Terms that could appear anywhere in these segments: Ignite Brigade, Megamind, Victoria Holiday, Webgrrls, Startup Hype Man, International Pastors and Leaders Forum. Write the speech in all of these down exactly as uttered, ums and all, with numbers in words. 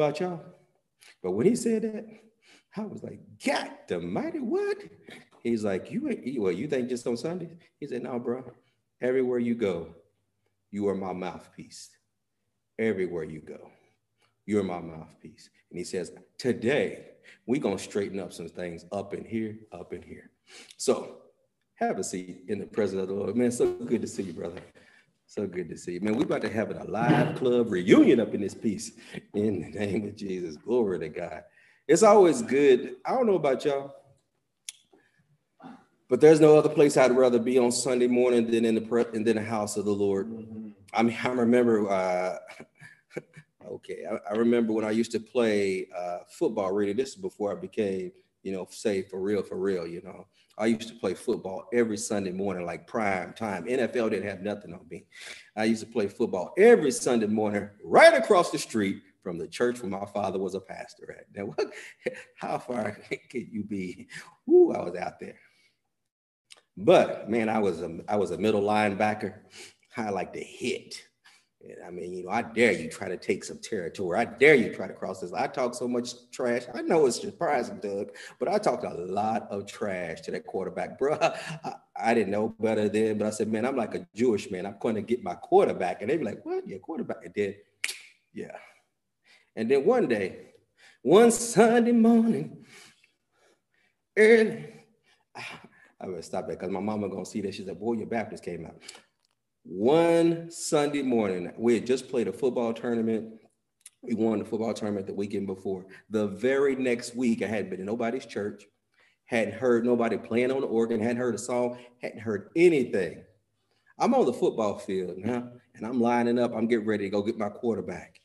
about y'all. But when he said that, I was like, God almighty, what? He's like, you ain't, well, you think just on Sundays? He said, no, bro, everywhere you go, you are my mouthpiece. Everywhere you go, you're my mouthpiece. And he says, today, we're going to straighten up some things up in here, up in here. So have a seat in the presence of the Lord. Man, so good to see you, brother. So good to see you. Man, we're about to have an alive club reunion up in this piece. In the name of Jesus, glory to God. It's always good. I don't know about y'all, but there's no other place I'd rather be on Sunday morning than in the pre- and then the house of the Lord. Mm-hmm. I mean, I remember, uh, okay, I, I remember when I used to play uh, football, really, this is before I became, you know, say for real, for real, you know. I used to play football every Sunday morning, like prime time. N F L didn't have nothing on me. I used to play football every Sunday morning right across the street from the church where my father was a pastor at. Now, what, how far could you be? Ooh, I was out there. But, man, I was a, I was a middle linebacker. I like to hit. And I mean, you know, I dare you try to take some territory. I dare you try to cross this. I talk so much trash. I know it's surprising, Doug, but I talked a lot of trash to that quarterback. Bro, I, I didn't know better then, but I said, man, I'm like a Jewish man. I'm going to get my quarterback. And they'd be like, what? Your quarterback? And then, yeah. And then one day, one Sunday morning, early, I better stop that because my mama going to see that. She said, boy, your Baptist came out. One Sunday morning, we had just played a football tournament. We won the football tournament the weekend before. The very next week, I hadn't been in nobody's church, hadn't heard nobody playing on the organ, hadn't heard a song, hadn't heard anything. I'm on the football field now, and I'm lining up. I'm getting ready to go get my quarterback.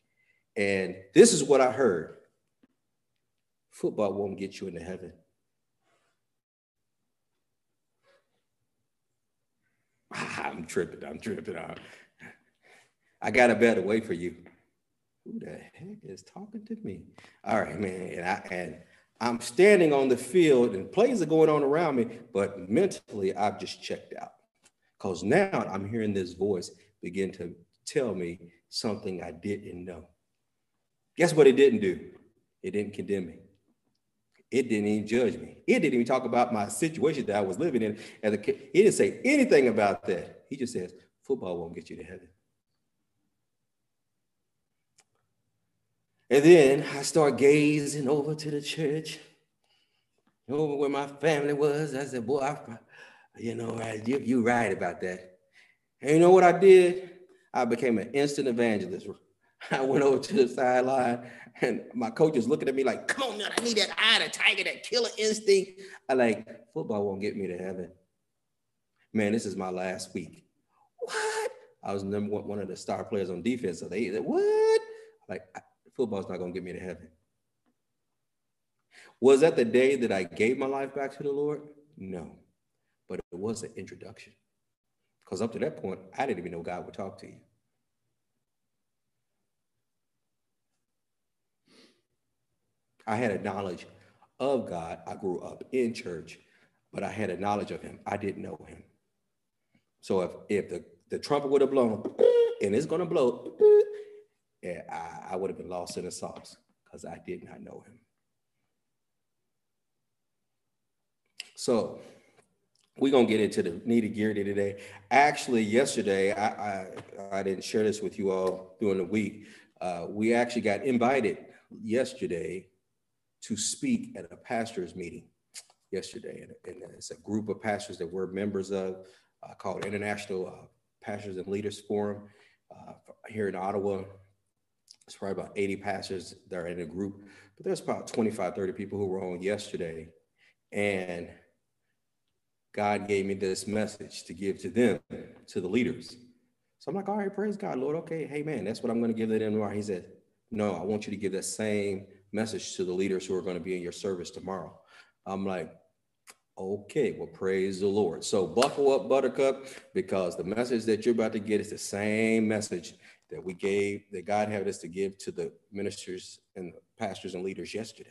And this is what I heard. Football won't get you into heaven. I'm tripping, I'm tripping. I'm, I got a better way for you. Who the heck is talking to me? All right, man, and, I, and I'm standing on the field and plays are going on around me, but mentally I've just checked out because now I'm hearing this voice begin to tell me something I didn't know. Guess what it didn't do? It didn't condemn me. It didn't even judge me. It didn't even talk about my situation that I was living in as a kid. He didn't say anything about that. He just says, football won't get you to heaven. And then I start gazing over to the church, over where my family was. I said, boy, I, you know, you, you're right about that. And you know what I did? I became an instant evangelist. I went over to the sideline and my coach is looking at me like, come on, man, I need that eye, that tiger, that killer instinct. I like, football won't get me to heaven. Man, this is my last week. What? I was number one of the star players on defense. So they said, what? Like, football's not going to get me to heaven. Was that the day that I gave my life back to the Lord? No, but it was an introduction. Because up to that point, I didn't even know God would talk to you. I had a knowledge of God. I grew up in church, but I had a knowledge of him. I didn't know him. So if, if the, the trumpet would have blown, and it's going to blow, and I, I would have been lost in the sauce because I did not know him. So we're going to get into the nitty-gritty today. Actually, yesterday, I, I, I didn't share this with you all during the week. Uh, we actually got invited yesterday to speak at a pastor's meeting yesterday. And, and it's a group of pastors that we're members of uh, called International uh, Pastors and Leaders Forum uh, here in Ottawa. It's probably about eighty pastors that are in a group, but there's about twenty-five, thirty people who were on yesterday. And God gave me this message to give to them, to the leaders. So I'm like, all right, praise God, Lord. Okay, hey man, that's what I'm gonna give to them tomorrow. He said, no, I want you to give that same message to the leaders who are going to be in your service tomorrow. I'm like, okay, well, praise the Lord. So buckle up, Buttercup, because the message that you're about to get is the same message that we gave, that God had us to give to the ministers and pastors and leaders yesterday.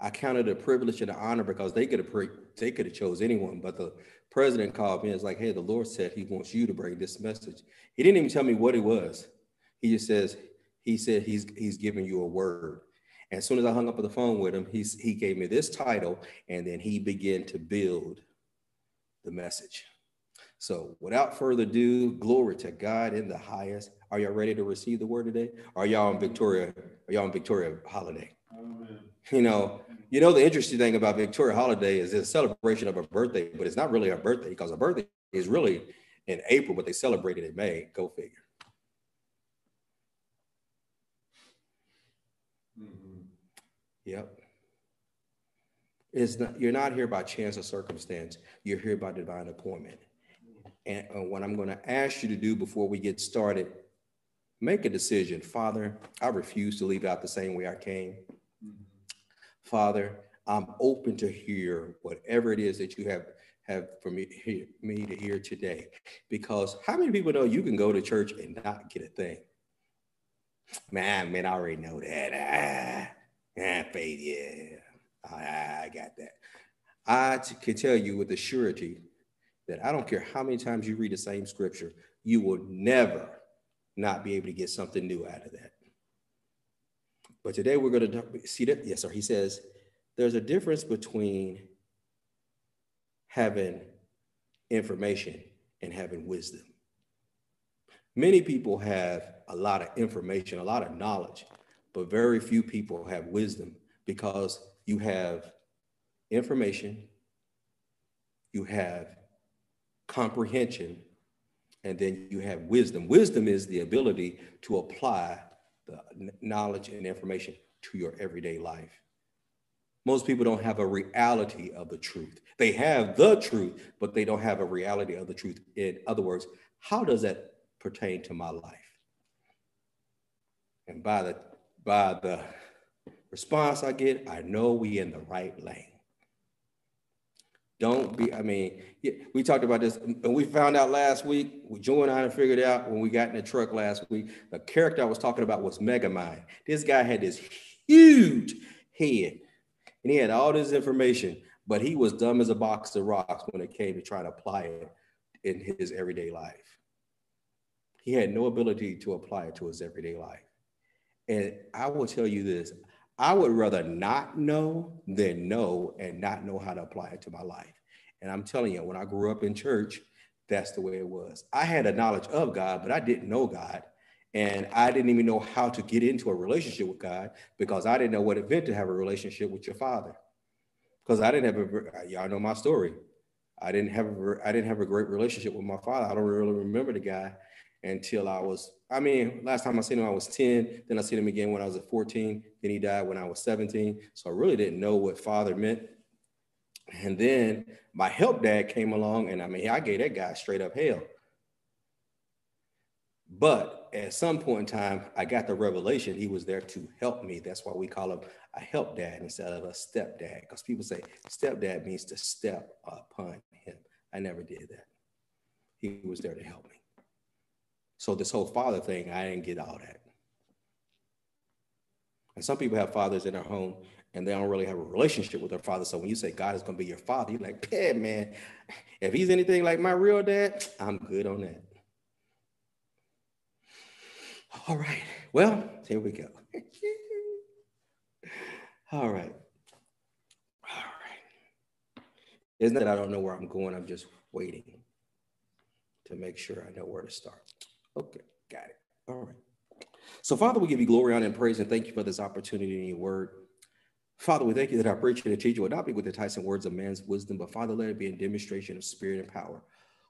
I counted a privilege and an honor because they could have pre- they could have chose anyone, but the president called me and was like, hey, the Lord said he wants you to bring this message. He didn't even tell me what it was. He just says, He said, he's, he's giving you a word. And as soon as I hung up on the phone with him, he's, he gave me this title, and then he began to build the message. So without further ado, glory to God in the highest. Are y'all ready to receive the word today? Are y'all in Victoria? Are y'all in Victoria Holiday? Amen. You know, you know, the interesting thing about Victoria Holiday is it's a celebration of her birthday, but it's not really her birthday, because her birthday is really in April, but they celebrate it in May. Go figure. Mm-hmm. Yep. It's not, you're not here by chance or circumstance. You're here by divine appointment. And what I'm going to ask you to do before we get started, make a decision. Father, I refuse to leave out the same way I came. Mm-hmm. Father, I'm open to hear whatever it is that you have, have for me, hear, me to hear today. Because how many people know you can go to church and not get a thing? Man, man, I already know that. Ah, ah, faith, yeah, ah, I got that. I t- can tell you with the surety that I don't care how many times you read the same scripture, you will never not be able to get something new out of that. But today we're going to see that. Yes, sir. He says there's a difference between having information and having wisdom. Many people have a lot of information, a lot of knowledge, but very few people have wisdom, because you have information, you have comprehension, and then you have wisdom. Wisdom is the ability to apply the knowledge and information to your everyday life. Most people don't have a reality of the truth. They have the truth, but they don't have a reality of the truth. In other words, how does that pertain to my life? And by the, by the response I get, I know we in the right lane. Don't be, I mean, yeah, we talked about this, and we found out last week, Joe and I figured out when we got in the truck last week, the character I was talking about was Megamind. This guy had this huge head, and he had all this information, but he was dumb as a box of rocks when it came to trying to apply it in his everyday life. He had no ability to apply it to his everyday life. And I will tell you this, I would rather not know than know and not know how to apply it to my life. And I'm telling you, when I grew up in church, that's the way it was. I had a knowledge of God, but I didn't know God. And I didn't even know how to get into a relationship with God, because I didn't know what it meant to have a relationship with your father. Because I didn't have a, y'all know my story. I didn't have a, I didn't have a great relationship with my father. I don't really remember the guy until I was, I mean, last time I seen him, I was ten. Then I seen him again when I was at fourteen. Then he died when I was seventeen. So I really didn't know what father meant. And then my help dad came along, and I mean, I gave that guy straight up hell. But at some point in time, I got the revelation he was there to help me. That's why we call him a help dad instead of a stepdad. Because people say stepdad means to step upon him. I never did that. He was there to help me. So this whole father thing, I didn't get all that. And some people have fathers in their home and they don't really have a relationship with their father. So when you say God is going to be your father, you're like, hey, man, if he's anything like my real dad, I'm good on that. All right. Well, here we go. All right. All right. It's not that I don't know where I'm going. I'm just waiting to make sure I know where to start. Okay, got it. All right. So, Father, we give you glory, honor, and praise, and thank you for this opportunity in your word. Father, we thank you that our preacher and teacher will not be with the enticing words of man's wisdom, but, Father, let it be a demonstration of spirit and power.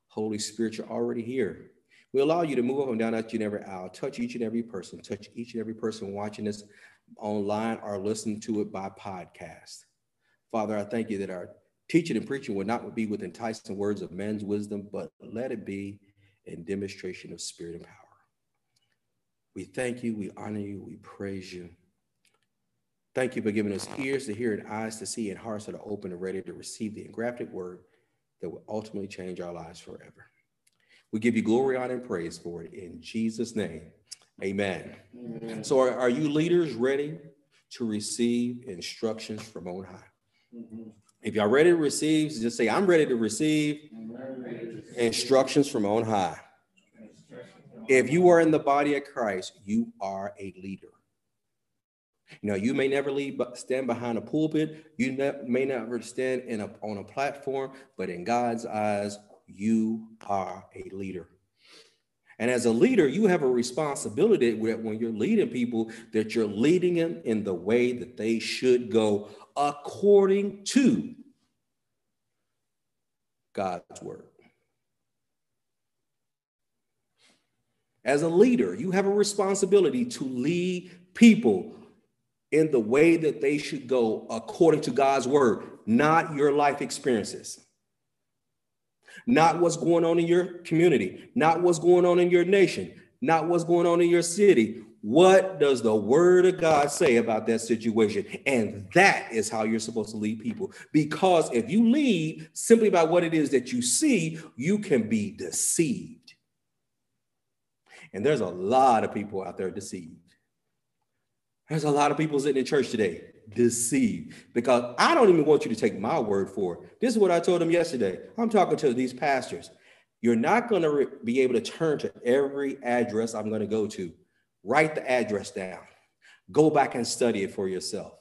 Holy Spirit, you're already here. We allow you to move up and down each and every aisle, touch each and every person, touch each and every person watching this online or listening to it by podcast. Father, I thank you that our teaching and preaching will not be with enticing words of man's wisdom, but let it be and demonstration of spirit and power. We thank you, we honor you, we praise you. Thank you for giving us ears to hear and eyes to see and hearts that are open and ready to receive the engrafted word that will ultimately change our lives forever. We give you glory, honor, and praise for it in Jesus' name. Amen. Amen. So are, are you leaders ready to receive instructions from on high? Mm-hmm. If y'all ready to receive, just say, I'm ready to receive instructions from on high. If you are in the body of Christ, you are a leader. You know, you may never lead, but stand behind a pulpit. You ne may never stand in a, on a platform, but in God's eyes, you are a leader. And as a leader, you have a responsibility that when you're leading people, that you're leading them in the way that they should go according to God's word. As a leader, you have a responsibility to lead people in the way that they should go according to God's word, not your life experiences, not what's going on in your community, not what's going on in your nation, not what's going on in your city. What does the word of God say about that situation? And that is how you're supposed to lead people. Because if you lead simply by what it is that you see, you can be deceived. And there's a lot of people out there deceived. There's a lot of people sitting in church today deceived, because I don't even want you to take my word for it. This is what I told them yesterday. I'm talking to these pastors. You're not going to be able to turn to every address I'm going to go to. Write the address down. Go back and study it for yourself.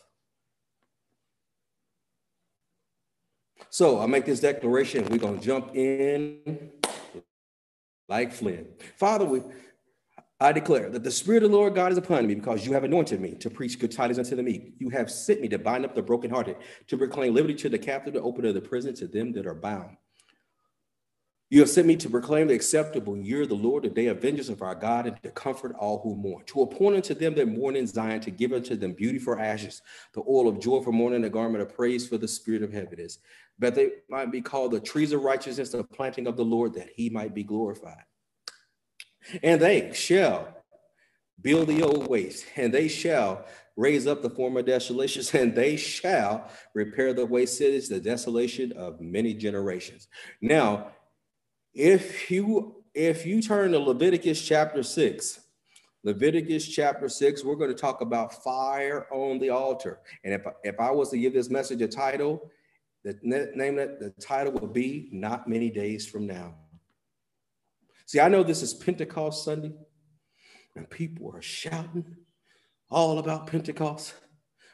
So I make this declaration. We're going to jump in like Flynn. Father, we... I declare that the Spirit of the Lord God is upon me, because you have anointed me to preach good tidings unto the meek. You have sent me to bind up the brokenhearted, to proclaim liberty to the captive, to open up the prison to them that are bound. You have sent me to proclaim the acceptable year of the Lord, the day of vengeance of our God, and to comfort all who mourn, to appoint unto them that mourn in Zion, to give unto them beauty for ashes, the oil of joy for mourning, the garment of praise for the spirit of heaviness, that they might be called the trees of righteousness, the planting of the Lord, that he might be glorified. And they shall build the old waste, and they shall raise up the former desolations, and they shall repair the waste cities, the desolation of many generations. Now, if you if you turn to Leviticus chapter six, Leviticus chapter six, we're going to talk about fire on the altar. And if if I was to give this message a title, the name that the title would be "Not Many Days From Now." See, I know this is Pentecost Sunday, and people are shouting all about Pentecost.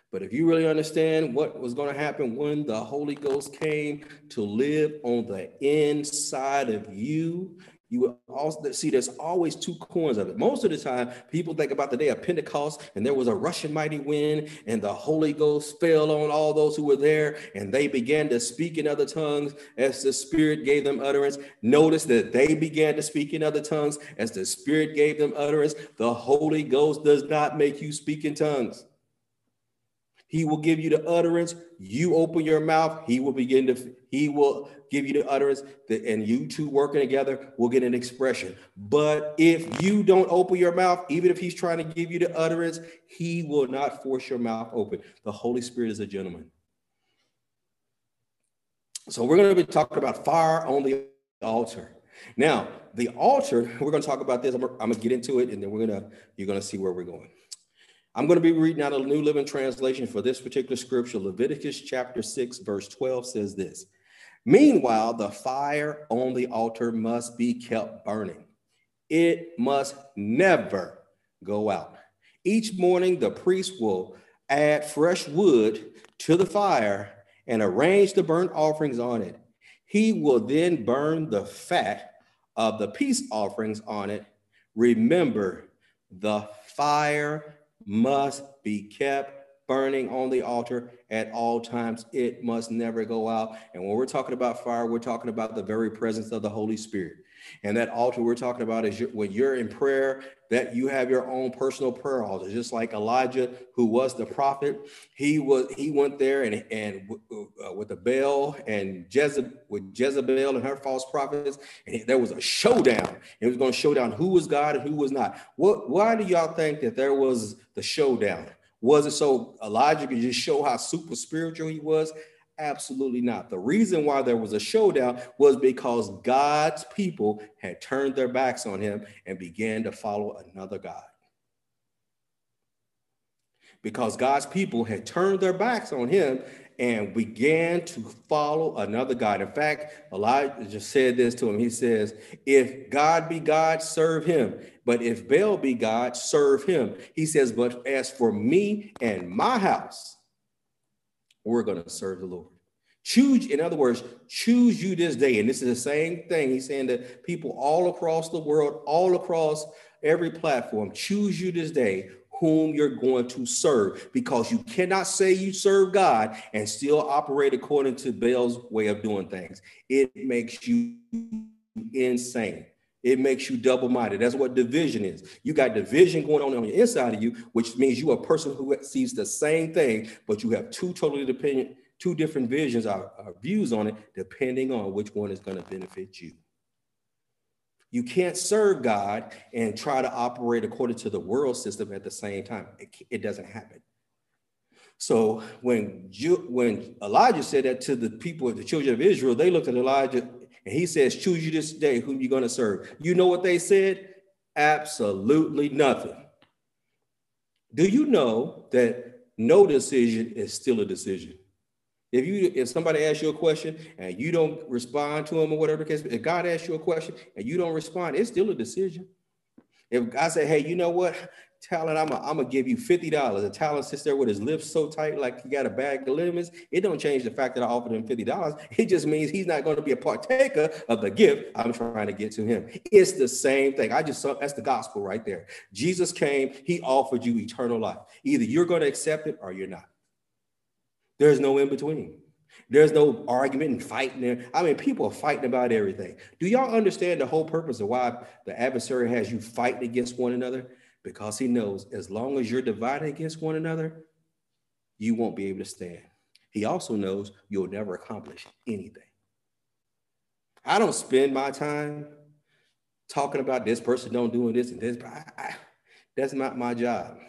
But if you really understand what was going to happen when the Holy Ghost came to live on the inside of you, you will also see there's always two corners of it. Most of the time, people think about the day of Pentecost, and there was a rushing mighty wind, and the Holy Ghost fell on all those who were there, and they began to speak in other tongues as the Spirit gave them utterance. Notice that they began to speak in other tongues as the Spirit gave them utterance. The Holy Ghost does not make you speak in tongues. He will give you the utterance. You open your mouth, he will begin to, he will give you the utterance, and you two working together will get an expression. But if you don't open your mouth, even if he's trying to give you the utterance, he will not force your mouth open. The Holy Spirit is a gentleman. So we're going to be talking about fire on the altar. Now, the altar, we're going to talk about this. I'm, I'm going to get into it, and then we're going to, you're going to see where we're going. I'm going to be reading out a New Living Translation for this particular scripture. Leviticus chapter six, verse twelve says this. Meanwhile, the fire on the altar must be kept burning. It must never go out. Each morning, the priest will add fresh wood to the fire and arrange the burnt offerings on it. He will then burn the fat of the peace offerings on it. Remember, the fire must be kept burning on the altar at all times. It must never go out. And when we're talking about fire, we're talking about the very presence of the Holy Spirit. And that altar we're talking about is your, when you're in prayer, that you have your own personal prayer altar, just like Elijah, who was the prophet. He was he went there and and uh, with the Baal and Jezebel, with Jezebel and her false prophets, and there was a showdown. It was going to show down who was God and who was not. What? Why do y'all think that there was the showdown? Was it so Elijah could just show how super spiritual he was? Absolutely not. The reason why there was a showdown was because God's people had turned their backs on him and began to follow another god. Because God's people had turned their backs on him and began to follow another God. In fact, Elijah just said this to him. He says, if God be God, serve him. But if Baal be God, serve him. He says, but as for me and my house, we're going to serve the Lord. Choose, in other words, choose you this day. And this is the same thing. He's saying to people all across the world, all across every platform, choose you this day whom you're going to serve, because you cannot say you serve God and still operate according to Baal's way of doing things. It makes you insane. It makes you double-minded. That's what division is. You got division going on on the inside of you, which means you are a person who sees the same thing, but you have two totally dependent, two different visions, our, our views on it, depending on which one is going to benefit you. You can't serve God and try to operate according to the world system at the same time. It, it doesn't happen. So when, you, when Elijah said that to the people, the children of Israel, they looked at Elijah and he says, choose you this day whom you're going to serve. You know what they said? Absolutely nothing. Do you know that no decision is still a decision? If you if somebody asks you a question and you don't respond to them or whatever the case, if God asks you a question and you don't respond, it's still a decision. If God said, hey, you know what, Talent, I'm going to give you fifty dollars. A Talent sits there with his lips so tight like he got a bag of lemons. It don't change the fact that I offered him fifty dollars. It just means he's not going to be a partaker of the gift I'm trying to get to him. It's the same thing. I just saw that's the gospel right there. Jesus came. He offered you eternal life. Either you're going to accept it or you're not. There's no in between. There's no argument and fighting there. I mean, people are fighting about everything. Do y'all understand the whole purpose of why the adversary has you fighting against one another? Because he knows as long as you're divided against one another, you won't be able to stand. He also knows you'll never accomplish anything. I don't spend my time talking about this person don't do this and this. But I, I, that's not my job.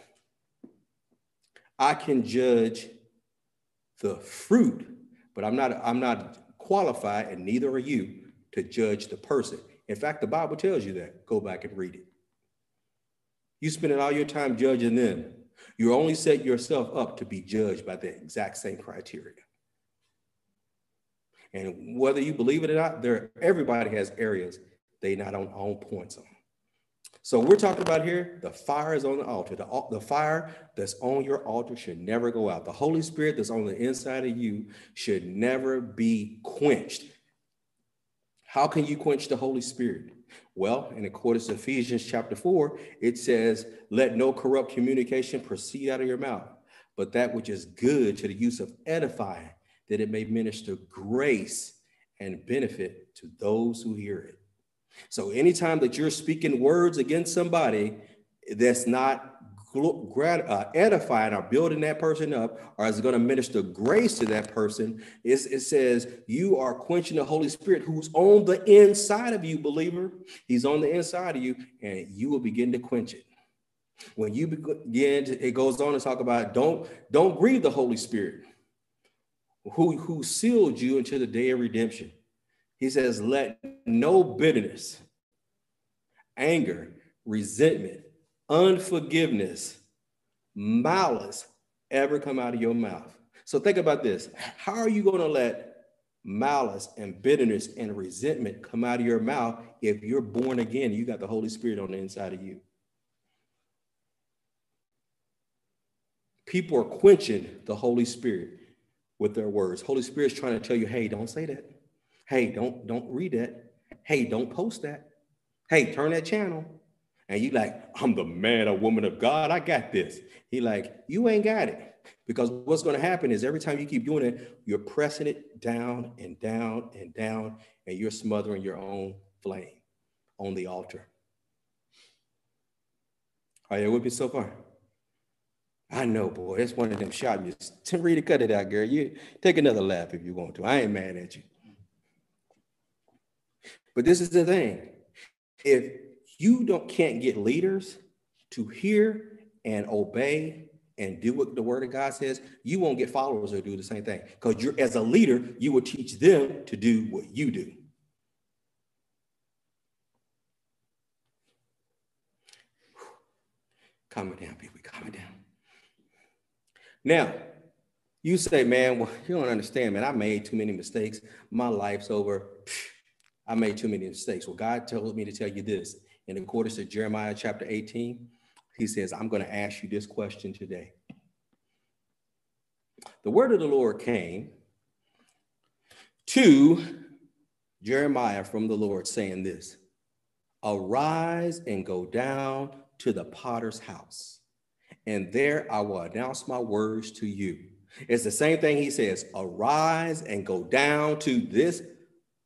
I can judge the fruit, but I'm not, I'm not qualified, and neither are you, to judge the person. In fact, the Bible tells you that. Go back and read it. You're spending all your time judging them. You only set yourself up to be judged by the exact same criteria. And whether you believe it or not, there everybody has areas they not on own points on. So we're talking about here, the fire is on the altar. The, the fire that's on your altar should never go out. The Holy Spirit that's on the inside of you should never be quenched. How can you quench the Holy Spirit? Well, in accordance to Ephesians chapter four, it says, let no corrupt communication proceed out of your mouth, but that which is good to the use of edifying, that it may minister grace and benefit to those who hear it. So anytime that you're speaking words against somebody that's not edifying or building that person up or is going to minister grace to that person, it, it says you are quenching the Holy Spirit who's on the inside of you, believer. He's on the inside of you, and you will begin to quench it. When you begin, to, it goes on to talk about don't, don't grieve the Holy Spirit who, who sealed you until the day of redemption. He says, let no bitterness, anger, resentment, unforgiveness, malice ever come out of your mouth. So think about this. How are you going to let malice and bitterness and resentment come out of your mouth if you're born again? You got the Holy Spirit on the inside of you. People are quenching the Holy Spirit with their words. Holy Spirit's trying to tell you, hey, don't say that. Hey, don't, don't read that. Hey, don't post that. Hey, turn that channel. And you like, I'm the man or woman of God. I got this. He like, you ain't got it. Because what's going to happen is every time you keep doing it, you're pressing it down and down and down, and you're smothering your own flame on the altar. Are you with me so far? I know, boy. That's one of them shot music. Rita, cut it out, girl. You take another laugh if you want to. I ain't mad at you. But this is the thing. If you don't can't get leaders to hear and obey and do what the word of God says, you won't get followers who do the same thing. Because you're as a leader, you will teach them to do what you do. Calm it down, people. Calm it down. Now, You say, man, well, you don't understand, man. I made too many mistakes. My life's over. I made too many mistakes. Well, God told me to tell you this. In accordance to Jeremiah chapter eighteen, he says, I'm going to ask you this question today. The word of the Lord came to Jeremiah from the Lord saying this, arise and go down to the potter's house, and there I will announce my words to you. It's the same thing he says, arise and go down to this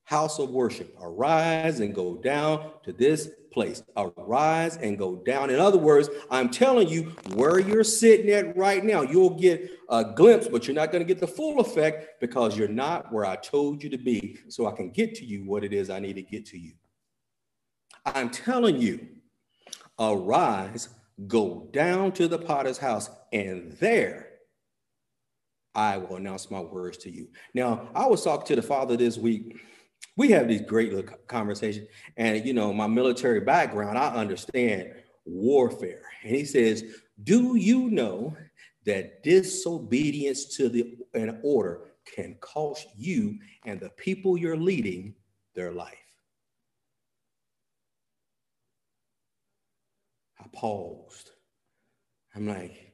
house of worship. Arise and go down to this place. Arise and go down. In other words, I'm telling you where you're sitting at right now, you'll get a glimpse, but you're not going to get the full effect because you're not where I told you to be, so I can get to you what it is I need to get to you. I'm telling you, arise, go down to the potter's house, and there I will announce my words to you. Now, I was talking to the father this week. We have these great little conversations. And, you know, my military background, I understand warfare. And he says, do you know that disobedience to the, an order can cost you and the people you're leading their life? I paused. I'm like,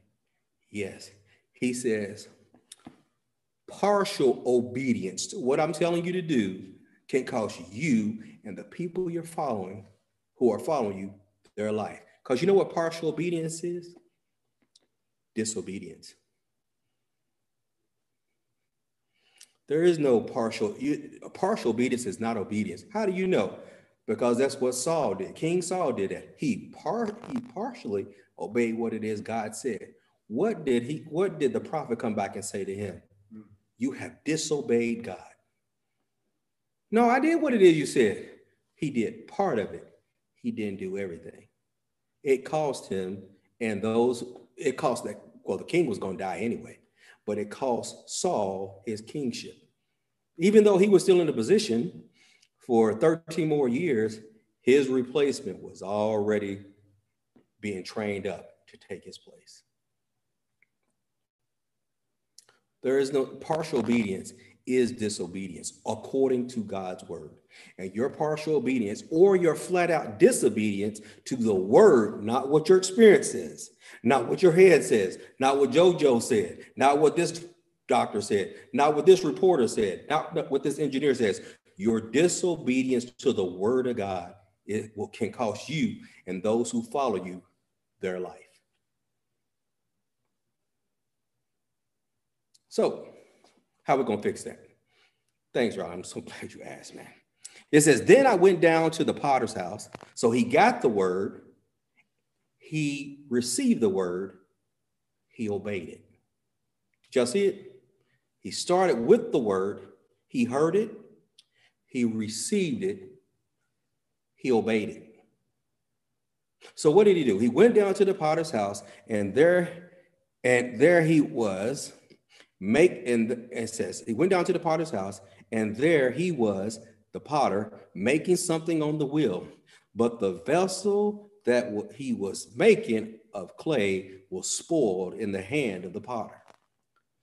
yes. He says, partial obedience to what I'm telling you to do can cost you and the people you're following, who are following you, their life. Because you know what partial obedience is? Disobedience. There is no partial, you, partial obedience is not obedience. How do you know? Because that's what Saul did. King Saul did that. He, par, he partially obeyed what it is God said. What did he, what did the prophet come back and say to him? You have disobeyed God. No, I did what it is you said. He did part of it. He didn't do everything. It cost him, and those, it cost that, well, the king was going to die anyway, but it cost Saul his kingship. Even though he was still in the position for thirteen more years, his replacement was already being trained up to take his place. There is no partial obedience is disobedience according to God's word. And your partial obedience or your flat out disobedience to the word, not what your experience says, not what your head says, not what JoJo said, not what this doctor said, not what this reporter said, not what this engineer says. Your disobedience to the word of God, it will, can cost you and those who follow you their life. So how are we going to fix that? Thanks, Ron. I'm so glad you asked, man. It says, then I went down to the potter's house. So he got the word. He received the word. He obeyed it. Did y'all see it? He started with the word. He heard it. He received it. He obeyed it. So what did he do? He went down to the potter's house, and there, and there he was. Make and it says he went down to the potter's house, and there he was, the potter, making something on the wheel. But the vessel that he was making of clay was spoiled in the hand of the potter.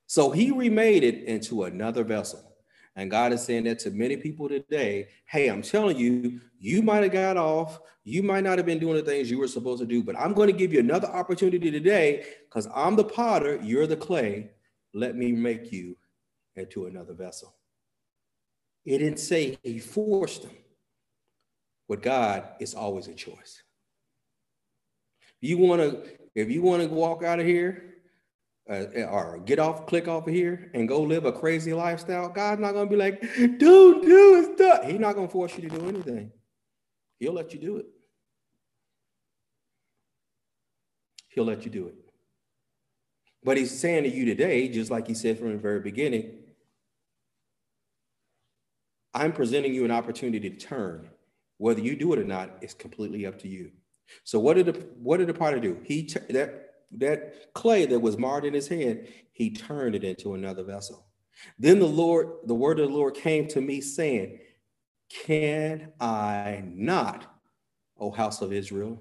So he remade it into another vessel. And God is saying that to many people today. Hey, I'm telling you, you might have got off. You might not have been doing the things you were supposed to do, but I'm going to give you another opportunity today because I'm the potter, you're the clay. Let me make you into another vessel. It didn't say he forced them. With God, it's always a choice. You want to, if you want to walk out of here uh, or get off, click off of here and go live a crazy lifestyle, God's not going to be like, dude, do it. Stuff. He's not going to force you to do anything. He'll let you do it. He'll let you do it. But he's saying to you today, just like he said from the very beginning, I'm presenting you an opportunity to turn. Whether you do it or not, it's completely up to you. So what did the, what did the potter do? He that, that clay that was marred in his hand, he turned it into another vessel. Then the Lord, the word of the Lord came to me saying, can I not, O house of Israel,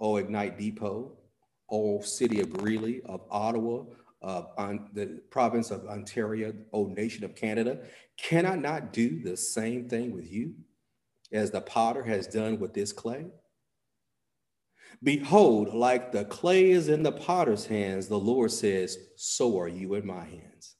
O Ignite Depot, O city of Greeley, of Ottawa, uh, on the province of Ontario, O nation of Canada, can I not do the same thing with you as the potter has done with this clay? Behold, like the clay is in the potter's hands, the Lord says, so are you in my hands.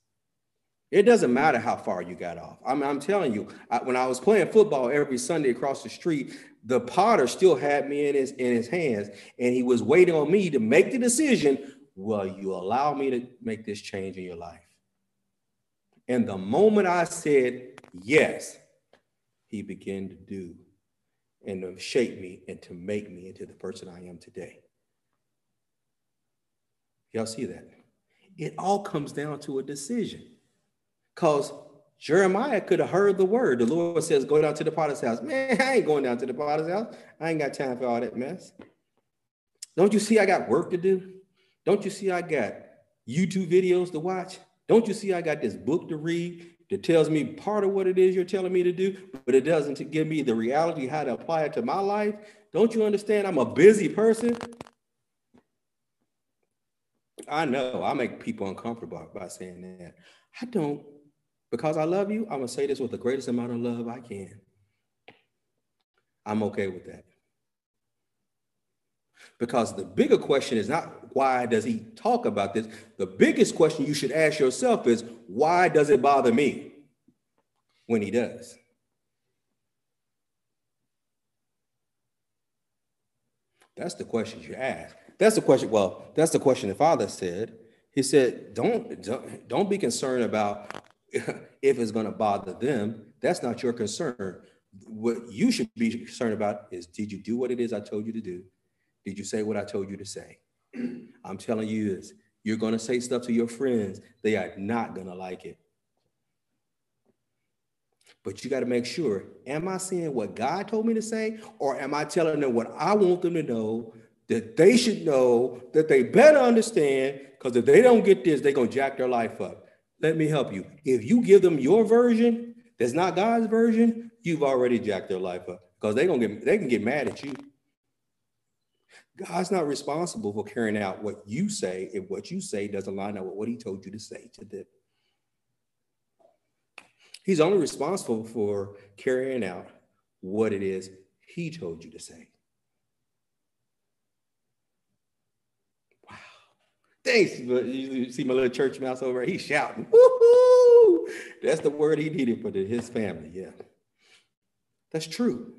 It doesn't matter how far you got off. I mean, I'm telling you, I, when I was playing football every Sunday across the street, the potter still had me in his, in his hands, and he was waiting on me to make the decision, will you allow me to make this change in your life? And the moment I said yes, he began to do and to shape me and to make me into the person I am today. Y'all see that? It all comes down to a decision. Because Jeremiah could have heard the word. The Lord says, go down to the potter's house. Man, I ain't going down to the potter's house. I ain't got time for all that mess. Don't you see I got work to do? Don't you see I got YouTube videos to watch? Don't you see I got this book to read that tells me part of what it is you're telling me to do, but it doesn't give me the reality how to apply it to my life? Don't you understand I'm a busy person? I know I make people uncomfortable by saying that. I don't, because I love you, I'm gonna say this with the greatest amount of love I can. I'm okay with that. Because the bigger question is not why does he talk about this? The biggest question you should ask yourself is, why does it bother me when he does? That's the question you ask. That's the question. Well, that's the question the Father said. He said, don't, don't, don't be concerned about if it's going to bother them. That's not your concern. What you should be concerned about is, did you do what it is I told you to do? Did you say what I told you to say? I'm telling you this, you're going to say stuff to your friends. They are not going to like it. But you got to make sure, am I saying what God told me to say? Or am I telling them what I want them to know, that they should know, that they better understand? Because if they don't get this, they're going to jack their life up. Let me help you. If you give them your version that's not God's version, you've already jacked their life up, because they're going to get, they can get mad at you. God's not responsible for carrying out what you say if what you say doesn't line up with what he told you to say to them. He's only responsible for carrying out what it is he told you to say. Wow. Thanks. You see my little church mouse over here? He's shouting. Woo-hoo! That's the word he needed for his family. Yeah. That's true.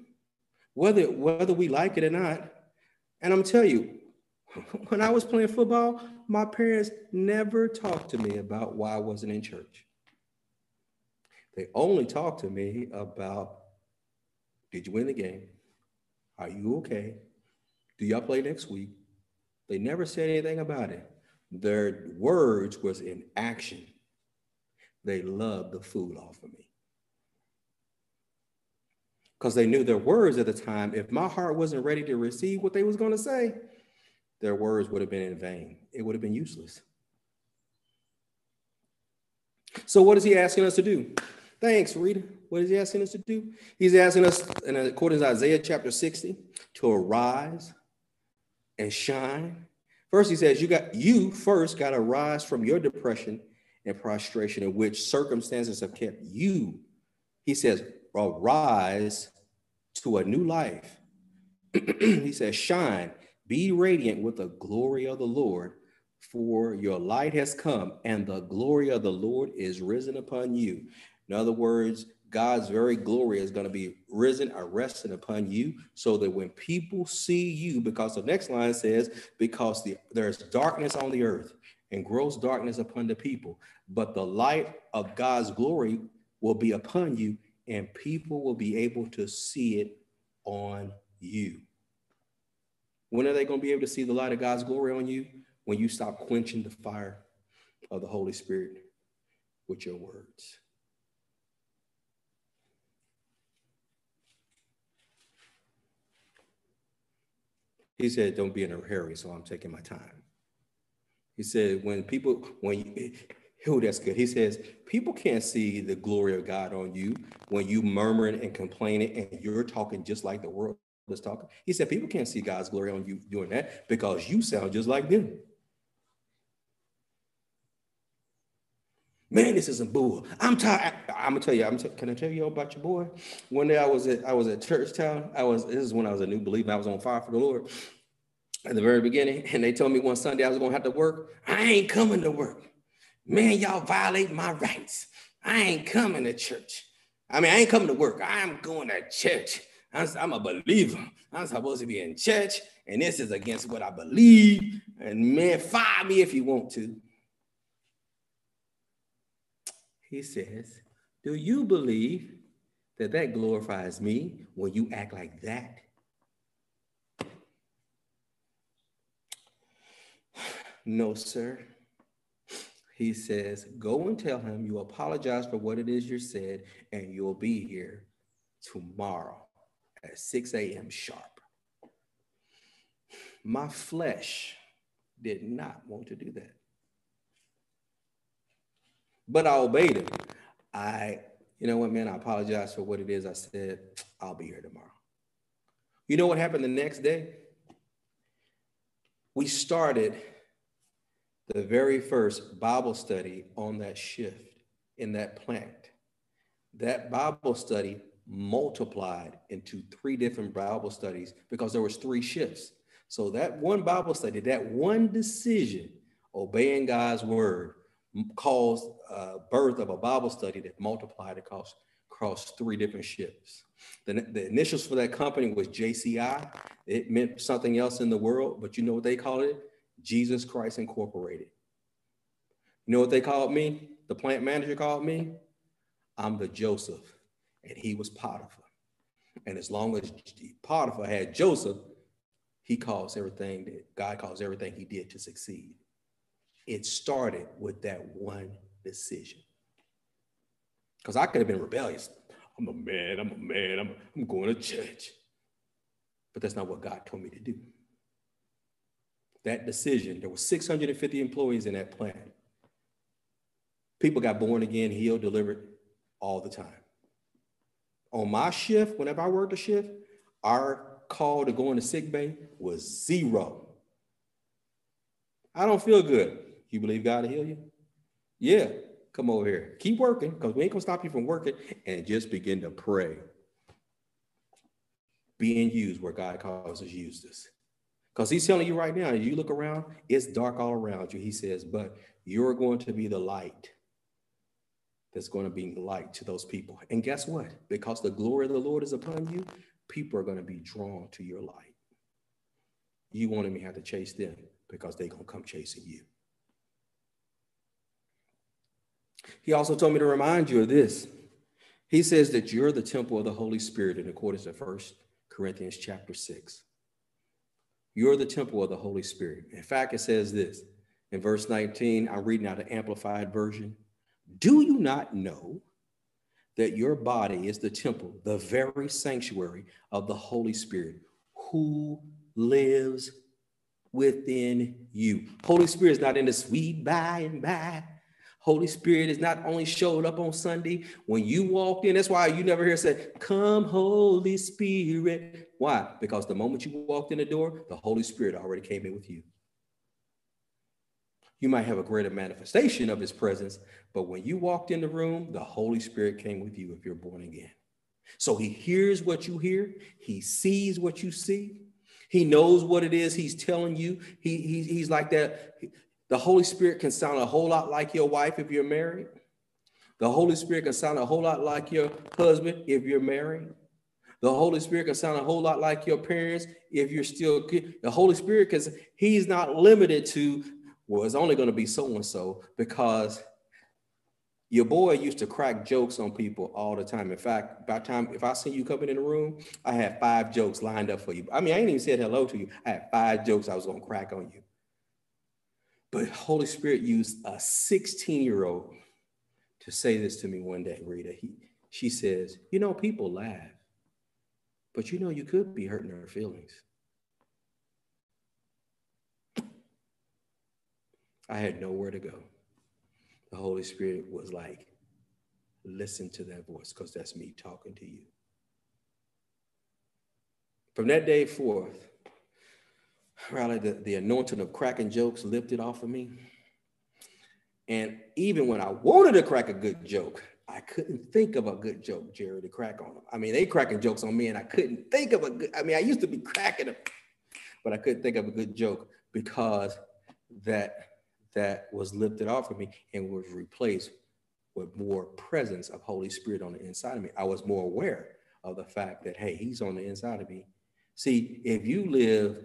Whether, whether we like it or not. And I'm telling you, when I was playing football, my parents never talked to me about why I wasn't in church. They only talked to me about, did you win the game? Are you okay? Do y'all play next week? They never said anything about it. Their words was in action. They loved the fool off of me. Because they knew their words at the time. If my heart wasn't ready to receive what they was going to say, their words would have been in vain. It would have been useless. So what is he asking us to do? Thanks, Rita. What is he asking us to do? He's asking us, and according to Isaiah chapter sixty, to arise and shine. First, he says, you got you first got to rise from your depression and prostration in which circumstances have kept you. He says, arise to a new life. He says, shine, be radiant with the glory of the Lord, for your light has come and the glory of the Lord is risen upon you. In other words, God's very glory is going to be risen or resting upon you, so that when people see you, because the next line says, because the, there's darkness on the earth and gross darkness upon the people, but the light of God's glory will be upon you, and people will be able to see it on you. When are they going to be able to see the light of God's glory on you? When you stop quenching the fire of the Holy Spirit with your words. He said, don't be in a hurry, so I'm taking my time. He said, when people, when you, oh, that's good. He says, people can't see the glory of God on you when you murmuring and complaining and you're talking just like the world is talking. He said, people can't see God's glory on you doing that, because you sound just like them. Man, this is a bull. I'm tired. I'm gonna tell you. I'm t- can I tell you all about your boy? One day I was at I was at church town. I was. This is when I was a new believer. I was on fire for the Lord at the very beginning, and they told me one Sunday I was gonna have to work. I ain't coming to work. Man, y'all violate my rights. I ain't coming to church. I mean, I ain't coming to work. I'm going to church. I'm, I'm a believer. I'm supposed to be in church, and this is against what I believe. And man, fire me if you want to. He says, do you believe that that glorifies me when you act like that? No, sir. He says, go and tell him you apologize for what it is you said, and you'll be here tomorrow at six a.m. sharp. My flesh did not want to do that. But I obeyed him. I, you know what, man, I apologize for what it is I said. I'll be here tomorrow. You know what happened the next day? We started the very first Bible study on that shift in that plant. That Bible study multiplied into three different Bible studies because there was three shifts. So that one Bible study, that one decision, obeying God's word, caused a birth of a Bible study that multiplied across, across three different shifts. The, the initials for that company was J C I. It meant something else in the world, but you know what they called it? Jesus Christ Incorporated. You know what they called me? The plant manager called me? I'm the Joseph, and he was Potiphar. And as long as Potiphar had Joseph, he caused everything that God caused everything he did to succeed. It started with that one decision. Because I could have been rebellious. I'm a man, I'm a man, I'm, a, I'm going to church. But that's not what God told me to do. That decision, there were six hundred fifty employees in that plant. People got born again, healed, delivered all the time. On my shift, whenever I worked a shift, our call to go into sick bay was zero. I don't feel good. You believe God to heal you? Yeah, come over here. Keep working, because we ain't gonna stop you from working, and just begin to pray. Being used where God calls us used us. Because he's telling you right now, you look around, it's dark all around you. He says, but you're going to be the light that's going to be light to those people. And guess what? Because the glory of the Lord is upon you, people are going to be drawn to your light. You won't even have to chase them because they're going to come chasing you. He also told me to remind you of this. He says that you're the temple of the Holy Spirit in accordance to First Corinthians chapter six. You're the temple of the Holy Spirit. In fact, it says this in verse nineteen, I'm reading out the Amplified version. Do you not know that your body is the temple, the very sanctuary of the Holy Spirit who lives within you? Holy Spirit is not in the sweet by and by. Holy Spirit is not only showed up on Sunday when you walked in. That's why you never hear say, come Holy Spirit. Why? Because the moment you walked in the door, the Holy Spirit already came in with you. You might have a greater manifestation of his presence, but when you walked in the room, the Holy Spirit came with you if you're born again. So he hears what you hear. He sees what you see. He knows what it is he's telling you. He, he, he's like that. The Holy Spirit can sound a whole lot like your wife if you're married. The Holy Spirit can sound a whole lot like your husband if you're married. The Holy Spirit can sound a whole lot like your parents if you're still good. The Holy Spirit, because he's not limited to, well, it's only going to be so-and-so, because your boy used to crack jokes on people all the time. In fact, by the time, if I see you coming in the room, I had five jokes lined up for you. I mean, I ain't even said hello to you. I had five jokes I was going to crack on you. But Holy Spirit used a sixteen-year-old to say this to me one day, Rita. He, she says, you know, people laugh, but you know, you could be hurting her feelings. I had nowhere to go. The Holy Spirit was like, listen to that voice, because that's me talking to you. From that day forth, Probably the, the anointing of cracking jokes lifted off of me. And even when I wanted to crack a good joke, I couldn't think of a good joke, Jerry, to crack on them. I mean, they cracking jokes on me and I couldn't think of a good, I mean, I used to be cracking them, but I couldn't think of a good joke because that, that was lifted off of me and was replaced with more presence of Holy Spirit on the inside of me. I was more aware of the fact that, hey, he's on the inside of me. See, if you live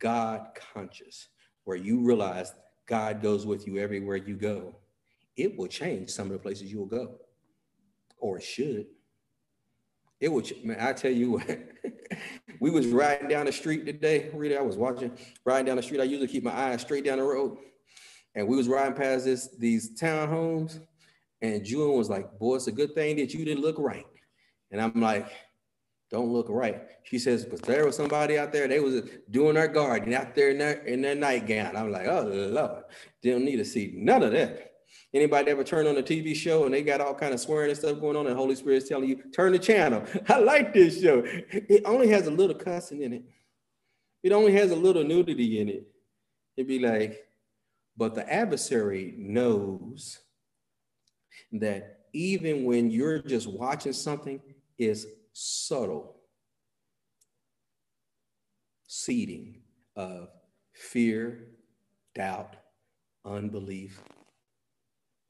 God conscious, where you realize God goes with you everywhere you go, it will change some of the places you will go, or it should. It will, man, I tell you what, we was riding down the street today, Rita, I was watching, riding down the street, I usually keep my eyes straight down the road, and we was riding past this, these townhomes, and June was like, boy, it's a good thing that you didn't look right. And I'm like, don't look right. She says, but there was somebody out there, they was doing their garden out there in their, in their nightgown. I'm like, oh Lord, they don't need to see none of that. Anybody ever turn on a T V show and they got all kind of swearing and stuff going on and Holy Spirit's telling you, turn the channel. I like this show. It only has a little cussing in it. It only has a little nudity in it. It'd be like, but the adversary knows that even when you're just watching something, it's subtle seeding of fear, doubt, unbelief,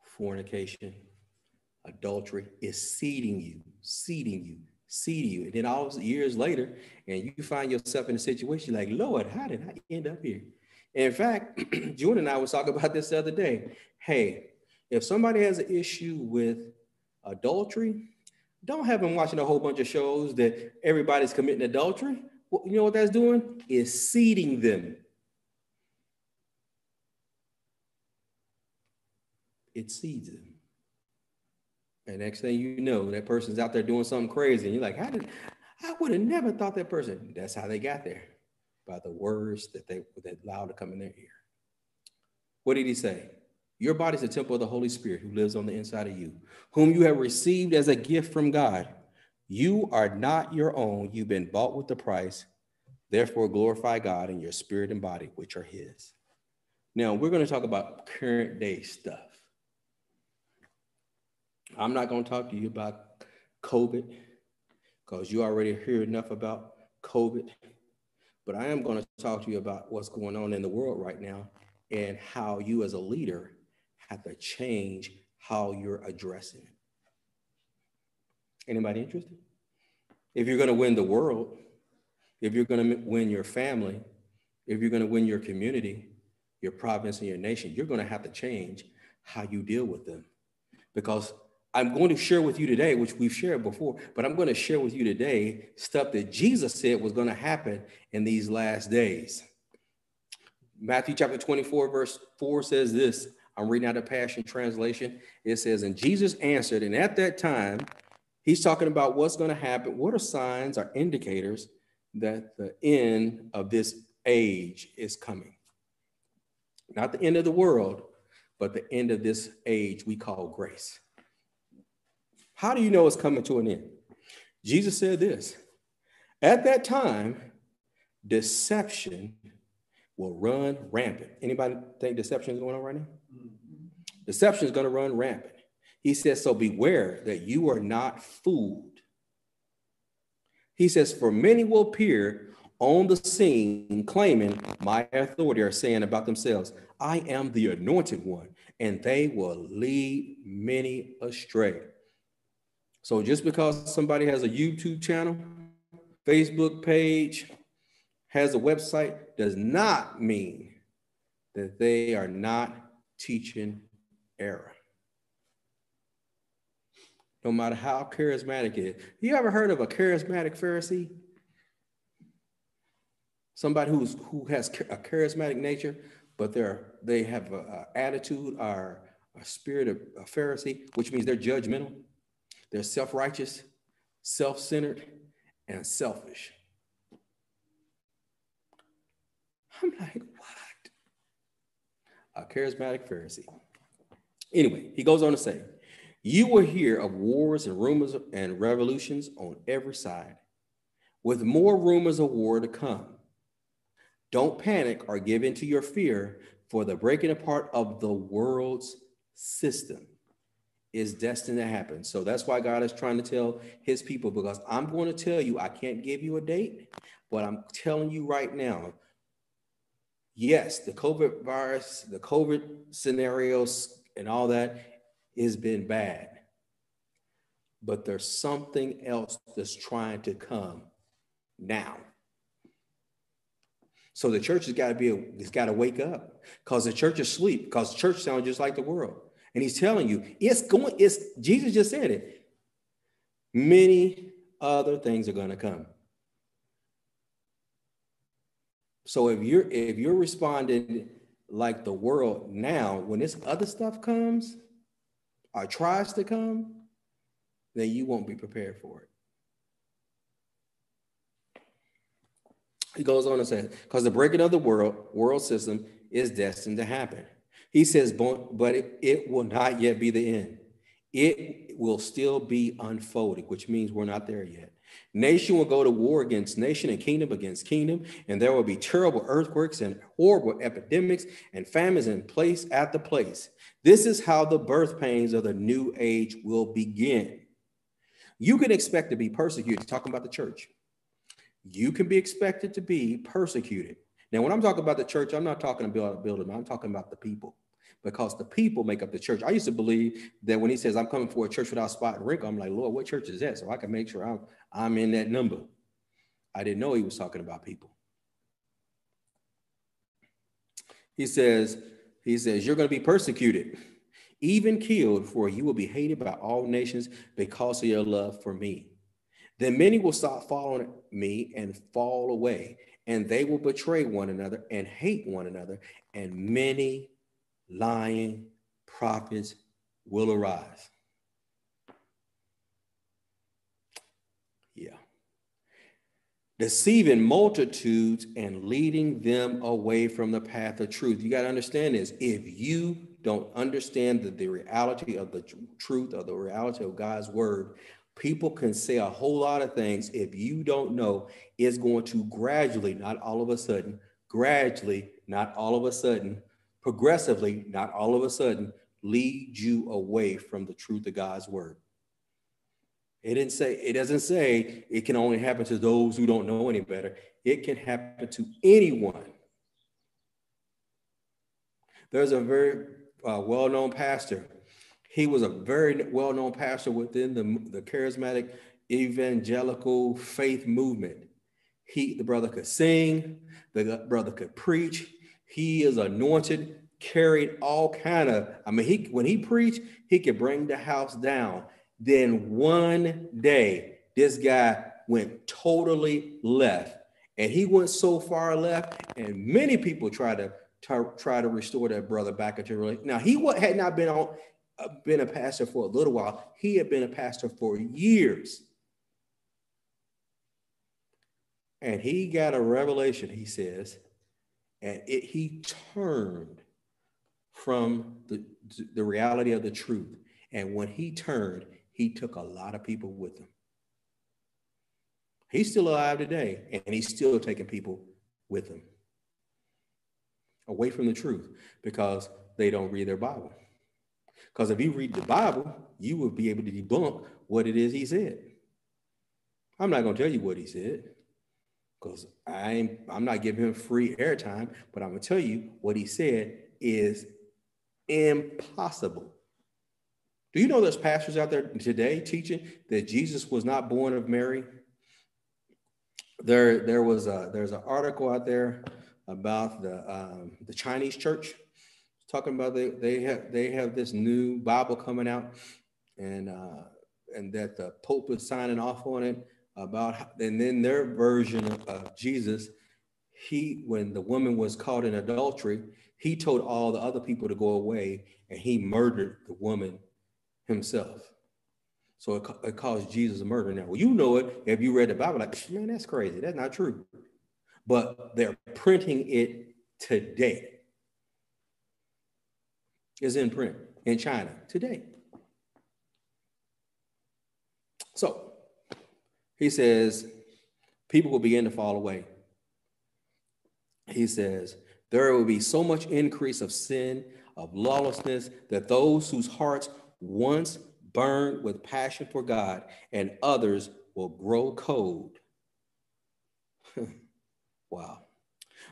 fornication, adultery is seeding you, seeding you, seeding you. And then all years later, and you find yourself in a situation like, Lord, how did I end up here? And in fact, June and I was talking about this the other day. Hey, if somebody has an issue with adultery, don't have them watching a whole bunch of shows that everybody's committing adultery. Well, you know what that's doing? It's seeding them. It seeds them. And next thing you know, that person's out there doing something crazy. And you're like, how did, I would have never thought that person. That's how they got there, by the words that they that allowed to come in their ear. What did he say? Your body is the temple of the Holy Spirit who lives on the inside of you, whom you have received as a gift from God. You are not your own. You've been bought with the price. Therefore, glorify God in your spirit and body, which are his. Now, we're going to talk about current day stuff. I'm not going to talk to you about COVID because you already hear enough about COVID, but I am going to talk to you about what's going on in the world right now and how you as a leader have to change how you're addressing it. Anybody interested? If you're going to win the world, if you're going to win your family, if you're going to win your community, your province and your nation, you're going to have to change how you deal with them. Because I'm going to share with you today, which we've shared before, but I'm going to share with you today stuff that Jesus said was going to happen in these last days. Matthew chapter twenty-four, verse four says this. I'm reading out of Passion Translation. It says, and Jesus answered, and at that time, he's talking about what's going to happen. What are signs or indicators that the end of this age is coming? Not the end of the world, but the end of this age we call grace. How do you know it's coming to an end? Jesus said this, at that time, deception will run rampant. Anybody think deception is going on right now? Mm-hmm. Deception is going to run rampant. He says, so beware that you are not fooled. He says, for many will appear on the scene claiming my authority or saying about themselves, I am the anointed one, and they will lead many astray. So just because somebody has a YouTube channel, Facebook page, has a website, does not mean that they are not teaching error. No matter how charismatic it is. You ever heard of a charismatic Pharisee? Somebody who's, who has a charismatic nature, but they're, they have an attitude or a spirit of a Pharisee, which means they're judgmental. They're self-righteous, self-centered, and selfish. I'm like, what? A charismatic Pharisee. Anyway, he goes on to say, you will hear of wars and rumors and revolutions on every side, with more rumors of war to come. Don't panic or give in to your fear, for the breaking apart of the world's system is destined to happen. So that's why God is trying to tell his people, because I'm going to tell you, I can't give you a date, but I'm telling you right now, yes, the COVID virus, the COVID scenarios and all that has been bad, but there's something else that's trying to come now. So the church has got to be, a, it's got to wake up, because the church is asleep, because church sounds just like the world. And he's telling you, it's going, it's, Jesus just said it. Many other things are going to come. So if you're, if you're responding like the world now, when this other stuff comes or tries to come, then you won't be prepared for it. He goes on and says, because the breaking of the world, world system is destined to happen. He says, but it, it will not yet be the end. It will still be unfolding, which means we're not there yet. Nation will go to war against nation and kingdom against kingdom, and there will be terrible earthquakes and horrible epidemics and famines in place after place. This is how the birth pains of the new age will begin. You can expect to be persecuted, talking about the church. You can be expected to be persecuted. Now, when I'm talking about the church, I'm not talking about a building. I'm talking about the people, because the people make up the church. I used to believe that when he says, I'm coming for a church without spot and wrinkle, I'm like, Lord, what church is that? So I can make sure I'm, I'm in that number. I didn't know he was talking about people. He says, he says, you're going to be persecuted, even killed, for you will be hated by all nations because of your love for me. Then many will stop following me and fall away, and they will betray one another and hate one another, and many lying prophets will arise. Yeah. Deceiving multitudes and leading them away from the path of truth. You got to understand this. If you don't understand the, the reality of the truth, of the reality of God's word, people can say a whole lot of things. If you don't know, it's going to gradually, not all of a sudden, gradually, not all of a sudden, progressively, not all of a sudden, lead you away from the truth of God's word. It didn't say, it doesn't say it can only happen to those who don't know any better. It can happen to anyone. There's a very uh, well-known pastor. He was a very well-known pastor within the, the charismatic evangelical faith movement. He, the brother could sing, the brother could preach. He is anointed, carried all kind of, I mean, he when he preached, he could bring the house down. Then one day, this guy went totally left, and he went so far left, and many people tried to try, try to restore that brother back into relationship. Now, he had not been on, been a pastor for a little while. He had been a pastor for years. And he got a revelation, he says, and it, he turned from the, the reality of the truth. And when he turned, he took a lot of people with him. He's still alive today, and he's still taking people with him away from the truth, because they don't read their Bible. Because if you read the Bible, you will be able to debunk what it is he said. I'm not going to tell you what he said, because I'm, I'm not giving him free airtime, but I'm going to tell you what he said is impossible. Do you know there's pastors out there today teaching that Jesus was not born of Mary? There, there was a, there's an article out there about the, um, the Chinese church. Talking about they, they have they have this new Bible coming out, and uh, and that the Pope is signing off on it about how, and then their version of, of Jesus, he when the woman was caught in adultery, he told all the other people to go away, and he murdered the woman himself. So it, it caused Jesus a murder. Now, well, you know it if you read the Bible. Like, man, that's crazy. That's not true. But they're printing it today. Is in print in China today. So he says, people will begin to fall away. He says, There will be so much increase of sin, of lawlessness, that those whose hearts once burned with passion for God and others will grow cold. Wow.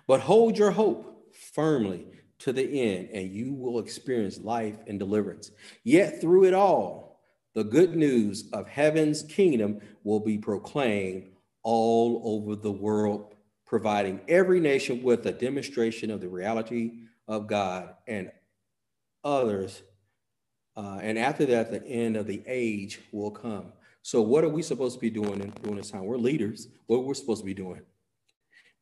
But hold your hope firmly to the end, and you will experience life and deliverance. Yet through it all, the good news of heaven's kingdom will be proclaimed all over the world, providing every nation with a demonstration of the reality of God and others. Uh, and after that, the end of the age will come. So what are we supposed to be doing in, during this time? We're leaders. What we're supposed to be doing?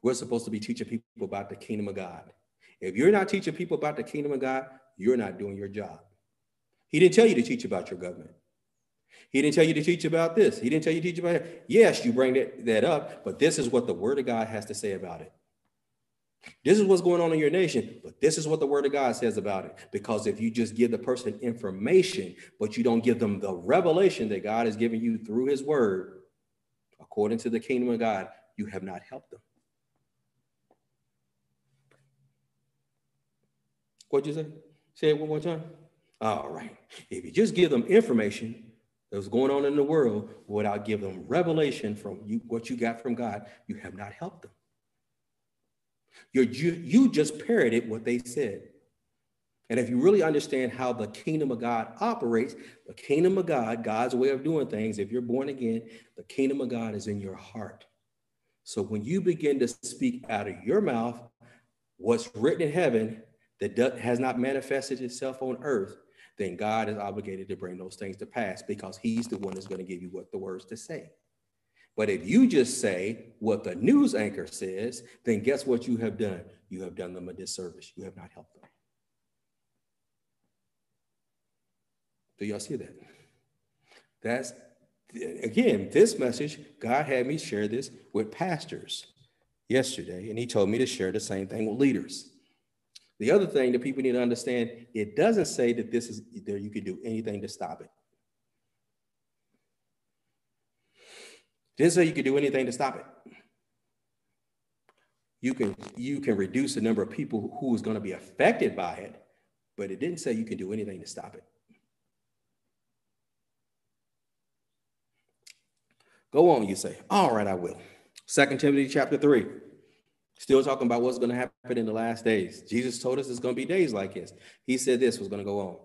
We're supposed to be teaching people about the kingdom of God. If you're not teaching people about the kingdom of God, you're not doing your job. He didn't tell you to teach about your government. He didn't tell you to teach about this. He didn't tell you to teach about it. Yes, you bring that, that up, but this is what the word of God has to say about it. This is what's going on in your nation, but this is what the word of God says about it. Because if you just give the person information, but you don't give them the revelation that God has given you through his word, according to the kingdom of God, you have not helped them. What'd you say? Say it one more time. All right. If you just give them information that was going on in the world without giving them revelation from you, what you got from God, you have not helped them. You're, you, you just parroted what they said. And if you really understand how the kingdom of God operates, the kingdom of God, God's way of doing things, if you're born again, the kingdom of God is in your heart. So when you begin to speak out of your mouth what's written in heaven that does, has not manifested itself on earth, then God is obligated to bring those things to pass, because he's the one that's going to give you what the words to say. But if you just say what the news anchor says, then guess what you have done? You have done them a disservice. You have not helped them. Do y'all see that? That's, again, this message, God had me share this with pastors yesterday, and he told me to share the same thing with leaders. The other thing that people need to understand, it doesn't say that this is there, you can do anything to stop it. It doesn't say you can do anything to stop it. You can, you can reduce the number of people who is going to be affected by it, but it didn't say you can do anything to stop it. Go on, you say. All right, I will. Second Timothy chapter three. Still talking about what's going to happen in the last days. Jesus told us it's going to be days like this. He said this was going to go on.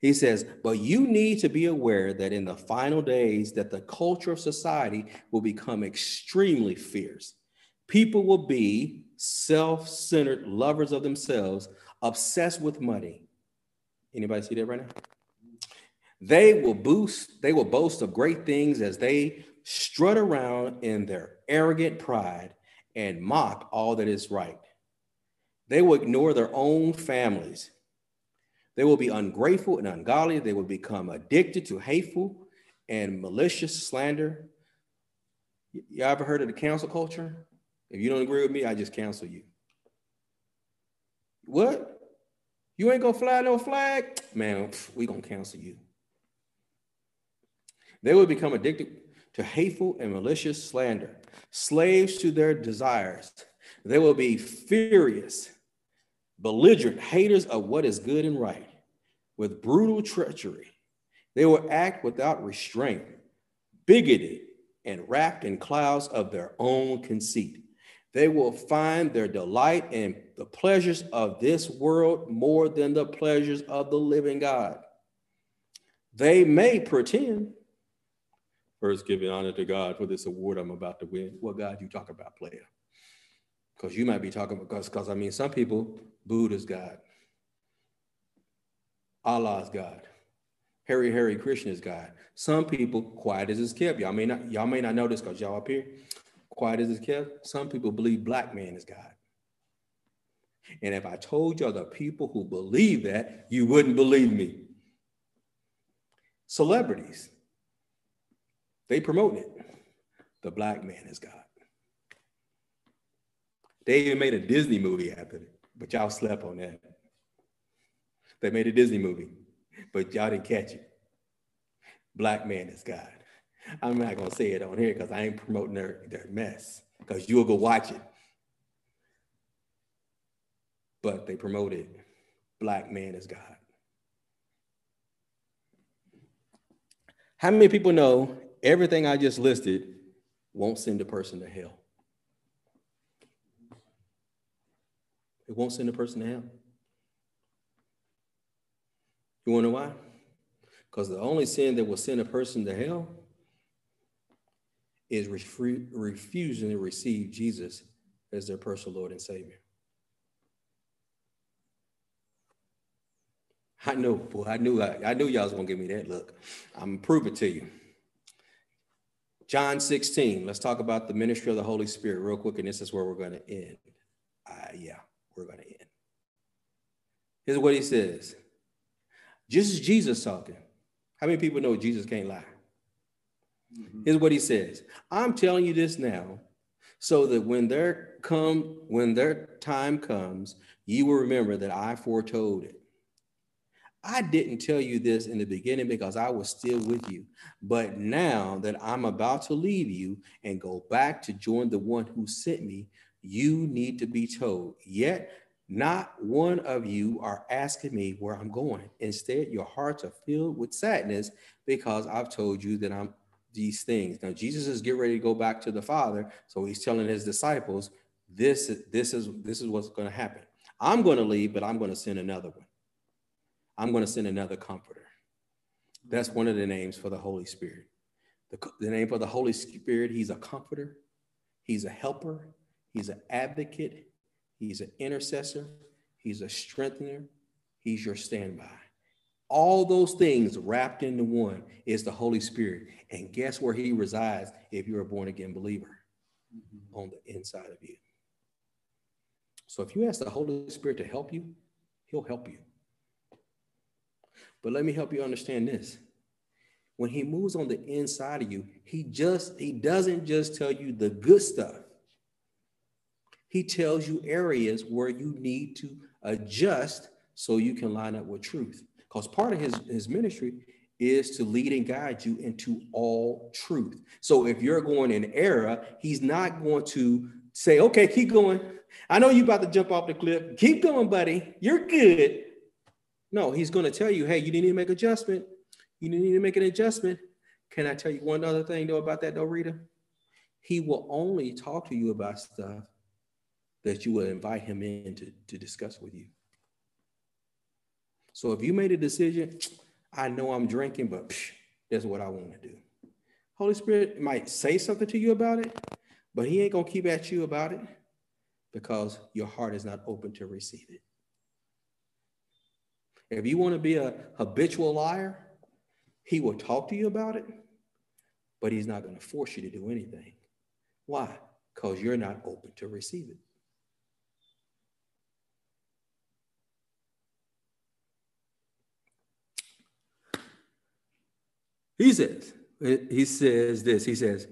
He says, but you need to be aware that in the final days that the culture of society will become extremely fierce. People will be self-centered, lovers of themselves, obsessed with money. Anybody see that right now? They will boast, they will boast of great things as they strut around in their arrogant pride and mock all that is right. They will ignore their own families. They will be ungrateful and ungodly. They will become addicted to hateful and malicious slander. Y- y'all ever heard of the cancel culture? If you don't agree with me, I just cancel you. What? You ain't gonna fly no flag? Man, pff, we gonna cancel you. They will become addicted to hateful and malicious slander, slaves to their desires. They will be furious, belligerent, haters of what is good and right, with brutal treachery. They will act without restraint, bigoted, and wrapped in clouds of their own conceit. They will find their delight in the pleasures of this world more than the pleasures of the living God. They may pretend. First, giving honor to God for this award I'm about to win. What God you talk about, player? Because you might be talking about, because I mean, some people, Buddha's God, Allah's God, Hare Hare Krishna's God. Some people, quiet as is kept. Y'all may not, y'all may not know this because y'all up here, quiet as is kept. Some people believe black man is God. And if I told y'all the people who believe that, you wouldn't believe me. Celebrities. They promote it. The black man is God. They even made a Disney movie after it, but y'all slept on that. They made a Disney movie, but y'all didn't catch it. Black man is God. I'm not going to say it on here because I ain't promoting their, their mess, because you'll go watch it. but they promoted Black man as God. How many people know everything I just listed won't send a person to hell? It won't send a person to hell. You wanna know why? Because the only sin that will send a person to hell is refu- refusing to receive Jesus as their personal Lord and Savior. I know, boy, I knew, I, I knew y'all was gonna give me that look. I'm proving to you. John sixteen, let's talk about the ministry of the Holy Spirit real quick, and this is where we're gonna end. Uh, yeah, we're gonna end. Here's what he says. Just Jesus talking. How many people know Jesus can't lie? Mm-hmm. Here's what he says. I'm telling you this now, so that when there come, when their time comes, you will remember that I foretold it. I didn't tell you this in the beginning because I was still with you. But now that I'm about to leave you and go back to join the one who sent me, you need to be told. Yet not one of you are asking me where I'm going. Instead, your hearts are filled with sadness because I've told you that I'm these things. Now, Jesus is getting ready to go back to the Father. So he's telling his disciples, this, this, is, this is what's going to happen. I'm going to leave, but I'm going to send another one. I'm going to send another comforter. That's one of the names for the Holy Spirit. The, the name for the Holy Spirit, he's a comforter. He's a helper. He's an advocate. He's an intercessor. He's a strengthener. He's your standby. All those things wrapped into one is the Holy Spirit. And guess where he resides if you're a born-again believer? Mm-hmm. On the inside of you. So if you ask the Holy Spirit to help you, he'll help you. But let me help you understand this. When he moves on the inside of you, he just, he doesn't just tell you the good stuff. He tells you areas where you need to adjust so you can line up with truth. Because part of his, his ministry is to lead and guide you into all truth. So if you're going in error, he's not going to say, okay, keep going. I know you're about to jump off the cliff. Keep going, buddy. You're good. No, he's going to tell you, hey, you need to make an adjustment. You need to make an adjustment. Can I tell you one other thing, though, about that, though, Rita? He will only talk to you about stuff that you will invite him in to, to discuss with you. So if you made a decision, I know I'm drinking, but psh, that's what I want to do. Holy Spirit might say something to you about it, but he ain't going to keep at you about it because your heart is not open to receive it. If you want to be a habitual liar, he will talk to you about it, but he's not going to force you to do anything. Why? Because you're not open to receive it. He says, he says this, he says,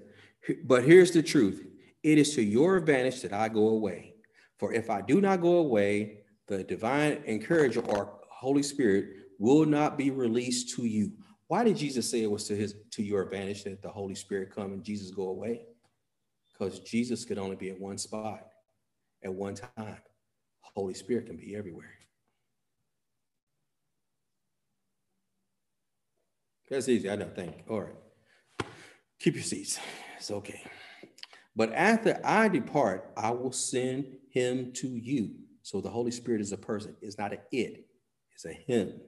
but here's the truth. It is to your advantage that I go away. For if I do not go away, the divine encourager or Holy Spirit will not be released to you. Why did Jesus say it was to his to your advantage that the Holy Spirit come and Jesus go away? Because Jesus could only be at one spot at one time. Holy Spirit can be everywhere. That's easy, I don't think. All right. Keep your seats. It's okay. But after I depart, I will send him to you. So the Holy Spirit is a person, it's not an it. It's a him.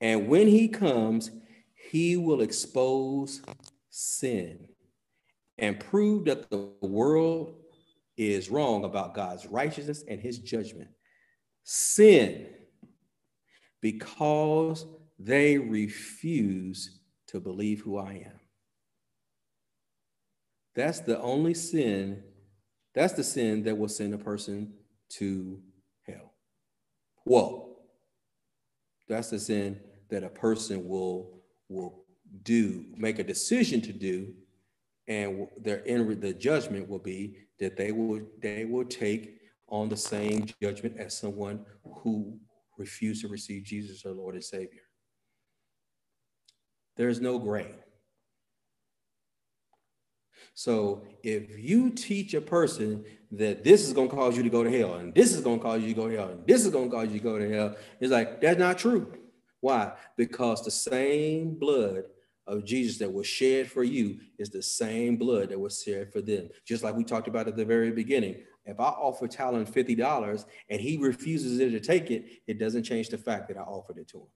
And when he comes, he will expose sin and prove that the world is wrong about God's righteousness and his judgment. Sin, because they refuse to believe who I am. That's the only sin, that's the sin that will send a person to hell. Well, that's the sin that a person will, will do, make a decision to do, and their in, the judgment will be that they will, they will take on the same judgment as someone who refused to receive Jesus as Lord and Savior. There is no gray. So if you teach a person that this is going to cause you to go to hell, and this is going to cause you to go to hell, and this is going to cause you to go to hell, it's like, that's not true. Why? Because the same blood of Jesus that was shed for you is the same blood that was shed for them. Just like we talked about at the very beginning, if I offer Talon fifty dollars and he refuses to take it, it doesn't change the fact that I offered it to him.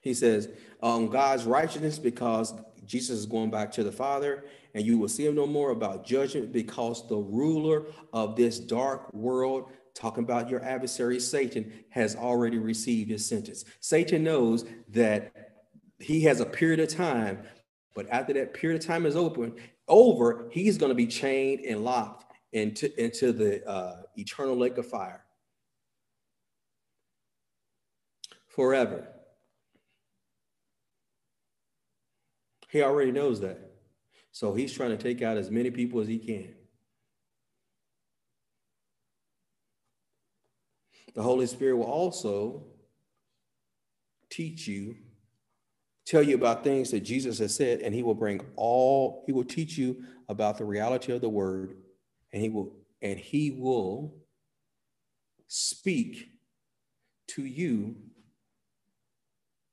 He says, um, God's righteousness, because Jesus is going back to the Father, and you will see him no more, about judgment, because the ruler of this dark world, talking about your adversary, Satan, has already received his sentence. Satan knows that he has a period of time, but after that period of time is open, over, he's going to be chained and locked into, into the uh, eternal lake of fire forever. He already knows that. So he's trying to take out as many people as he can. The Holy Spirit will also teach you, tell you about things that Jesus has said, and he will bring all, he will teach you about the reality of the word, and he will, and he will speak to you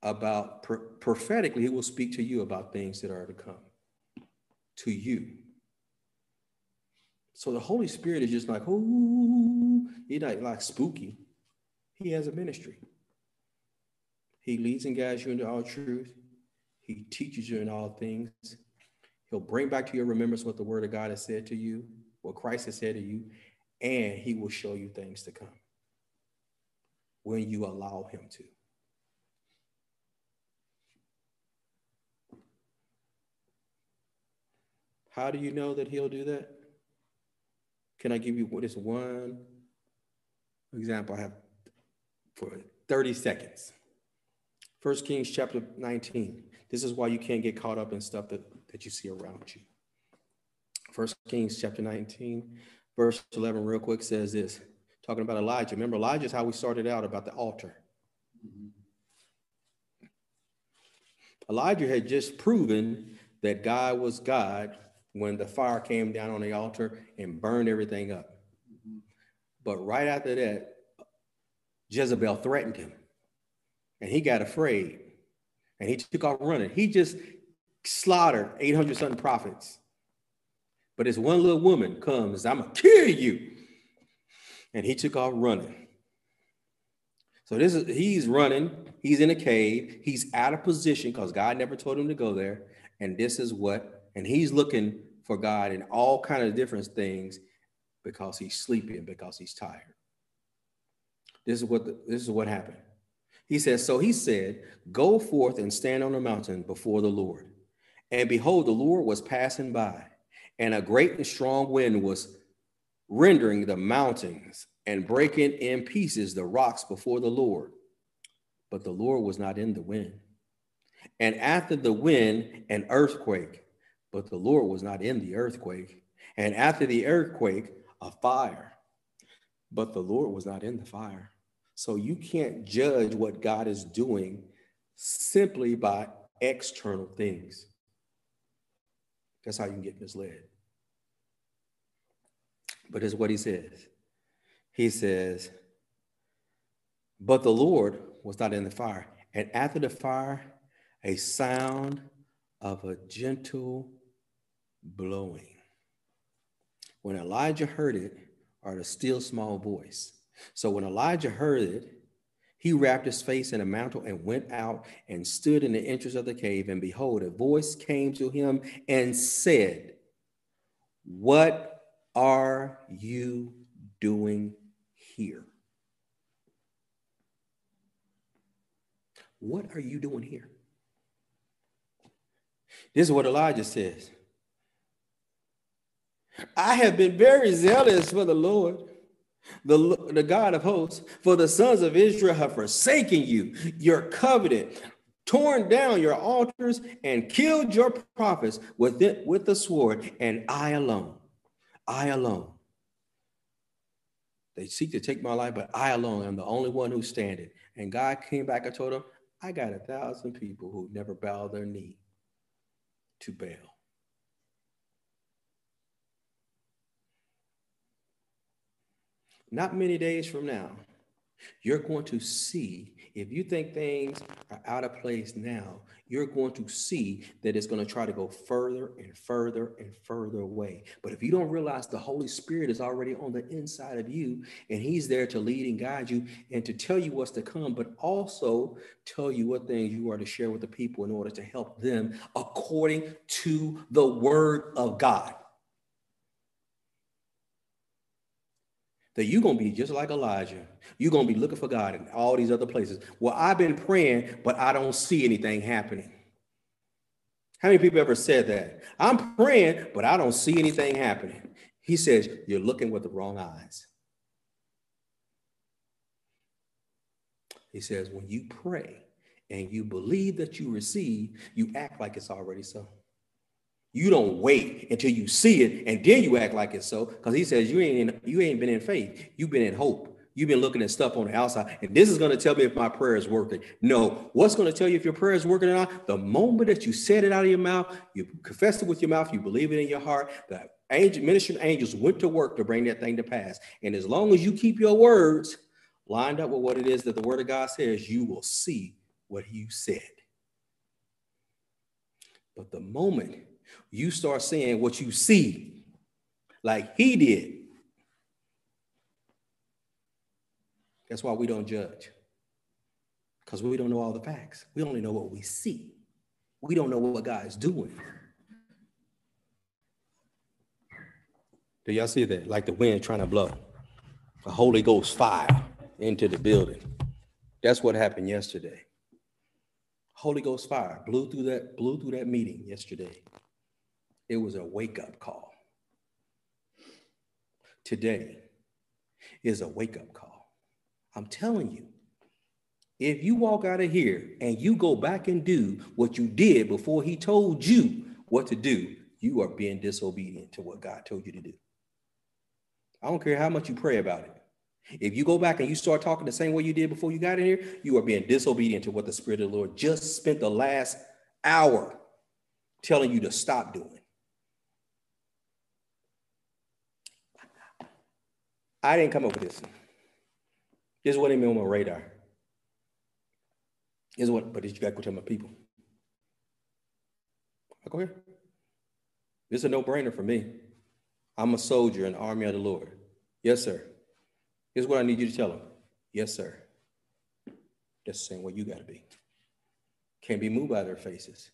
about, prophetically, he will speak to you about things that are to come to you. So the Holy Spirit is just like, ooh, he's not like spooky. He has a ministry. He leads and guides you into all truth. He teaches you in all things. He'll bring back to your remembrance what the word of God has said to you, what Christ has said to you, and he will show you things to come when you allow him to. How do you know that he'll do that? Can I give you this one example I have for thirty seconds? First Kings chapter nineteen. This is why you can't get caught up in stuff that, that you see around you. First Kings chapter nineteen, verse eleven real quick says this, talking about Elijah. Remember, Elijah is how we started out about the altar. Elijah had just proven that God was God when the fire came down on the altar and burned everything up. Mm-hmm. But right after that, Jezebel threatened him and he got afraid and he took off running. He just slaughtered eight hundred something prophets. But this one little woman comes, I'm gonna kill you. And he took off running. So this is, he's running, he's in a cave, he's out of position because God never told him to go there. And this is what, and he's looking for God in all kinds of different things because he's sleepy and because he's tired. This is what the, this is what happened. He says, so he said, go forth and stand on the mountain before the Lord. And behold, the Lord was passing by, and a great and strong wind was rendering the mountains and breaking in pieces the rocks before the Lord. But the Lord was not in the wind. And after the wind, an earthquake, but the Lord was not in the earthquake. And after the earthquake, a fire, but the Lord was not in the fire. So you can't judge what God is doing simply by external things. That's how you can get misled. But it's what he says. He says, but the Lord was not in the fire. And after the fire, a sound of a gentle blowing. When Elijah heard it, or the still small voice. So when Elijah heard it, he wrapped his face in a mantle and went out and stood in the entrance of the cave. And behold, a voice came to him and said, what are you doing here? What are you doing here? This is what Elijah says. I have been very zealous for the Lord, the, the God of hosts, for the sons of Israel have forsaken you, your covenant, torn down your altars, and killed your prophets with the, with the sword, and I alone, I alone They seek to take my life, but I alone am the only one who's standing. And God came back and told him, I got a thousand people who never bow their knee to Baal. Not many days from now, you're going to see, if you think things are out of place now, you're going to see that it's going to try to go further and further and further away. But if you don't realize the Holy Spirit is already on the inside of you, and he's there to lead and guide you and to tell you what's to come, but also tell you what things you are to share with the people in order to help them according to the word of God. That you're going to be just like Elijah. You're going to be looking for God in all these other places. Well, I've been praying, but I don't see anything happening. How many people ever said that? I'm praying, but I don't see anything happening. He says, you're looking with the wrong eyes. He says, when you pray and you believe that you receive, you act like it's already so. You don't wait until you see it, and then you act like it's so, because he says you ain't in, you ain't been in faith. You've been in hope. You've been looking at stuff on the outside, and this is going to tell me if my prayer is working. No, what's going to tell you if your prayer is working or not? The moment that you said it out of your mouth, you confessed it with your mouth, you believe it in your heart, the angel, ministering angels went to work to bring that thing to pass. And as long as you keep your words lined up with what it is that the word of God says, you will see what you said. But the moment you start saying what you see, like he did. That's why we don't judge. Because we don't know all the facts. We only know what we see. We don't know what God's doing. Do y'all see that? Like the wind trying to blow. A Holy Ghost fire into the building. That's what happened yesterday. Holy Ghost fire blew through that, blew through that meeting yesterday. It was a wake-up call. Today is a wake-up call. I'm telling you, if you walk out of here and you go back and do what you did before he told you what to do, you are being disobedient to what God told you to do. I don't care how much you pray about it. If you go back and you start talking the same way you did before you got in here, you are being disobedient to what the Spirit of the Lord just spent the last hour telling you to stop doing. I didn't come up with this. This wasn't even on my radar. This is what, but you got to tell my people. I go here. This is a no-brainer for me. I'm a soldier in the army of the Lord. Yes, sir. Here's what I need you to tell them. Yes, sir. That's the same way you got to be. Can't be moved by their faces.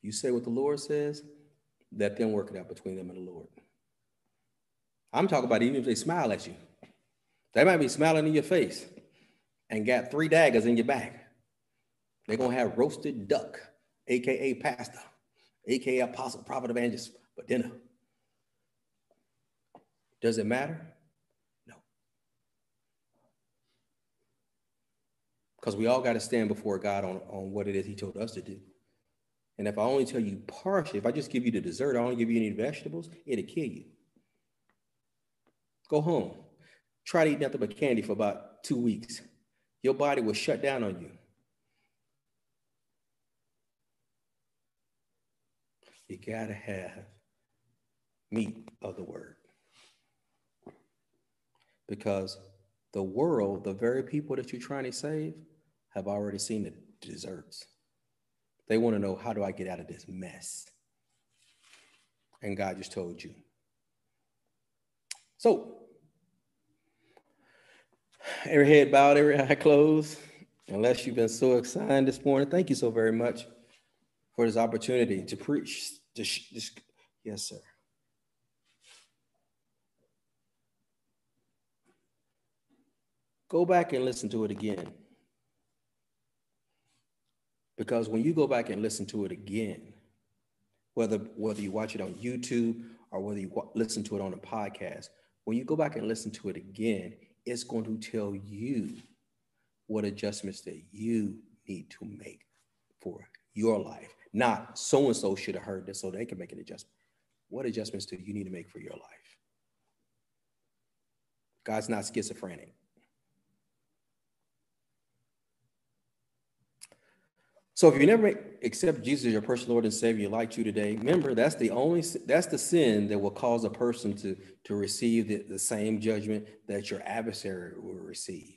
You say what the Lord says, let them work it out between them and the Lord. I'm talking about even if they smile at you. They might be smiling in your face and got three daggers in your back. They're going to have roasted duck, a k a pastor, a k a apostle, prophet, evangelist, for dinner. Does it matter? No. Because we all got to stand before God on, on what it is he told us to do. And if I only tell you partially, if I just give you the dessert, I only give you any vegetables, it'll kill you. Go home. Try to eat nothing but candy for about two weeks. Your body will shut down on you. You gotta have meat of the word. Because the world, the very people that you're trying to save, have already seen the desserts. They want to know, how do I get out of this mess? And God just told you. So, every head bowed, every eye closed. Unless you've been so excited this morning, thank you so very much for this opportunity to preach. To sh- to sh- yes, sir. Go back and listen to it again. Because when you go back and listen to it again, whether, whether you watch it on YouTube or whether you wa- listen to it on a podcast, when you go back and listen to it again, it's going to tell you what adjustments that you need to make for your life. Not so-and-so should have heard this so they can make an adjustment. What adjustments do you need to make for your life? God's not schizophrenic. So if you never accept Jesus as your personal Lord and Savior, like you today, remember that's the only that's the sin that will cause a person to, to receive the, the same judgment that your adversary will receive.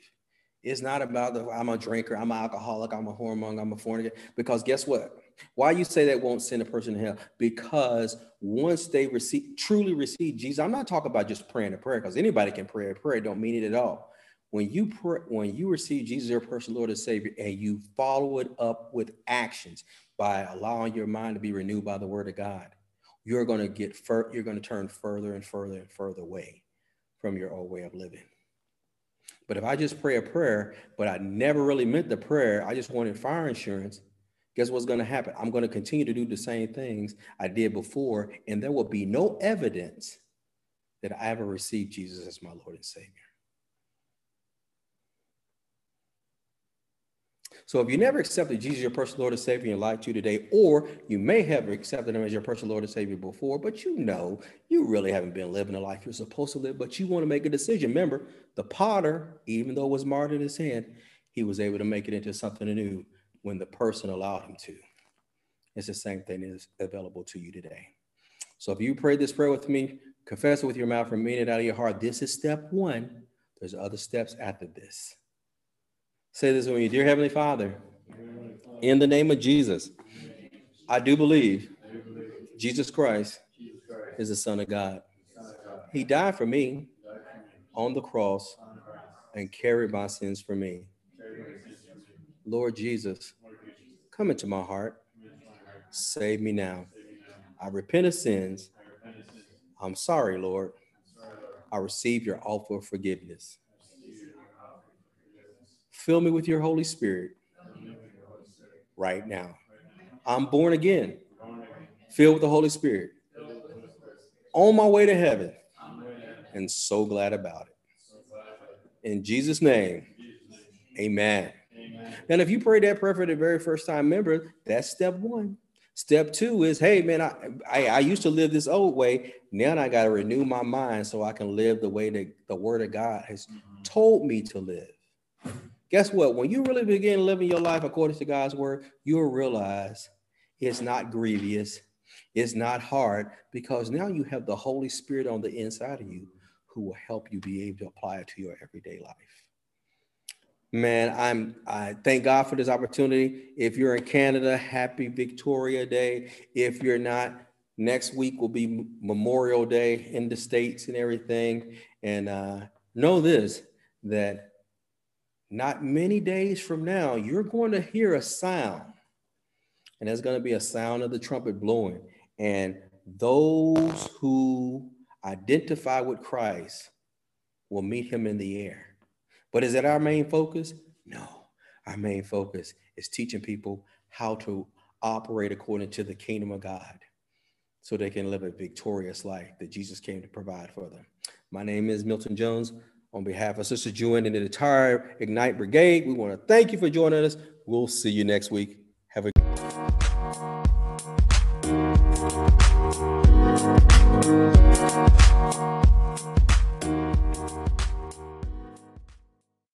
It's not about the I'm a drinker, I'm an alcoholic, I'm a whoremonger, I'm a fornicator. Because guess what? Why you say that won't send a person to hell? Because once they receive truly receive Jesus, I'm not talking about just praying a prayer, because anybody can pray a prayer, don't mean it at all. When you pray, when you receive Jesus, your personal Lord and Savior, and you follow it up with actions by allowing your mind to be renewed by the Word of God, you're going to get fur- you're going to turn further and further and further away from your old way of living. But if I just pray a prayer, but I never really meant the prayer, I just wanted fire insurance. Guess what's going to happen? I'm going to continue to do the same things I did before, and there will be no evidence that I ever received Jesus as my Lord and Savior. So if you never accepted Jesus, your personal Lord and Savior, in your life to today, or you may have accepted him as your personal Lord and Savior before, but you know, you really haven't been living the life you're supposed to live, but you want to make a decision. Remember, the potter, even though it was marred in his hand, he was able to make it into something new when the person allowed him to. It's the same thing that is available to you today. So if you pray this prayer with me, confess it with your mouth and mean it out of your heart. This is step one. There's other steps after this. Say this with me. Dear Heavenly Father, in the name of Jesus, I do believe Jesus Christ is the Son of God. He died for me on the cross and carried my sins for me. Lord Jesus, come into my heart. Save me now. I repent of sins. I'm sorry, Lord. I receive your offer of forgiveness. Fill me with your Holy Spirit right now. I'm born again, filled with the Holy Spirit, on my way to heaven, and so glad about it. In Jesus' name, amen. And if you prayed that prayer for the very first time, remember, that's step one. Step two is, hey, man, I, I, I used to live this old way. Now I got to renew my mind so I can live the way that the Word of God has told me to live. Guess what? When you really begin living your life according to God's word, you'll realize it's not grievous. It's not hard, because now you have the Holy Spirit on the inside of you who will help you be able to apply it to your everyday life. Man, I'm, I thank God for this opportunity. If you're in Canada, happy Victoria Day. If you're not, next week will be Memorial Day in the States and everything. And uh, know this, that not many days from now, you're going to hear a sound, and there's going to be a sound of the trumpet blowing. And those who identify with Christ will meet him in the air. But is that our main focus? No, our main focus is teaching people how to operate according to the kingdom of God so they can live a victorious life that Jesus came to provide for them. My name is Milton Jones. On behalf of Sister Jewin and the entire Ignite Brigade, we want to thank you for joining us. We'll see you next week.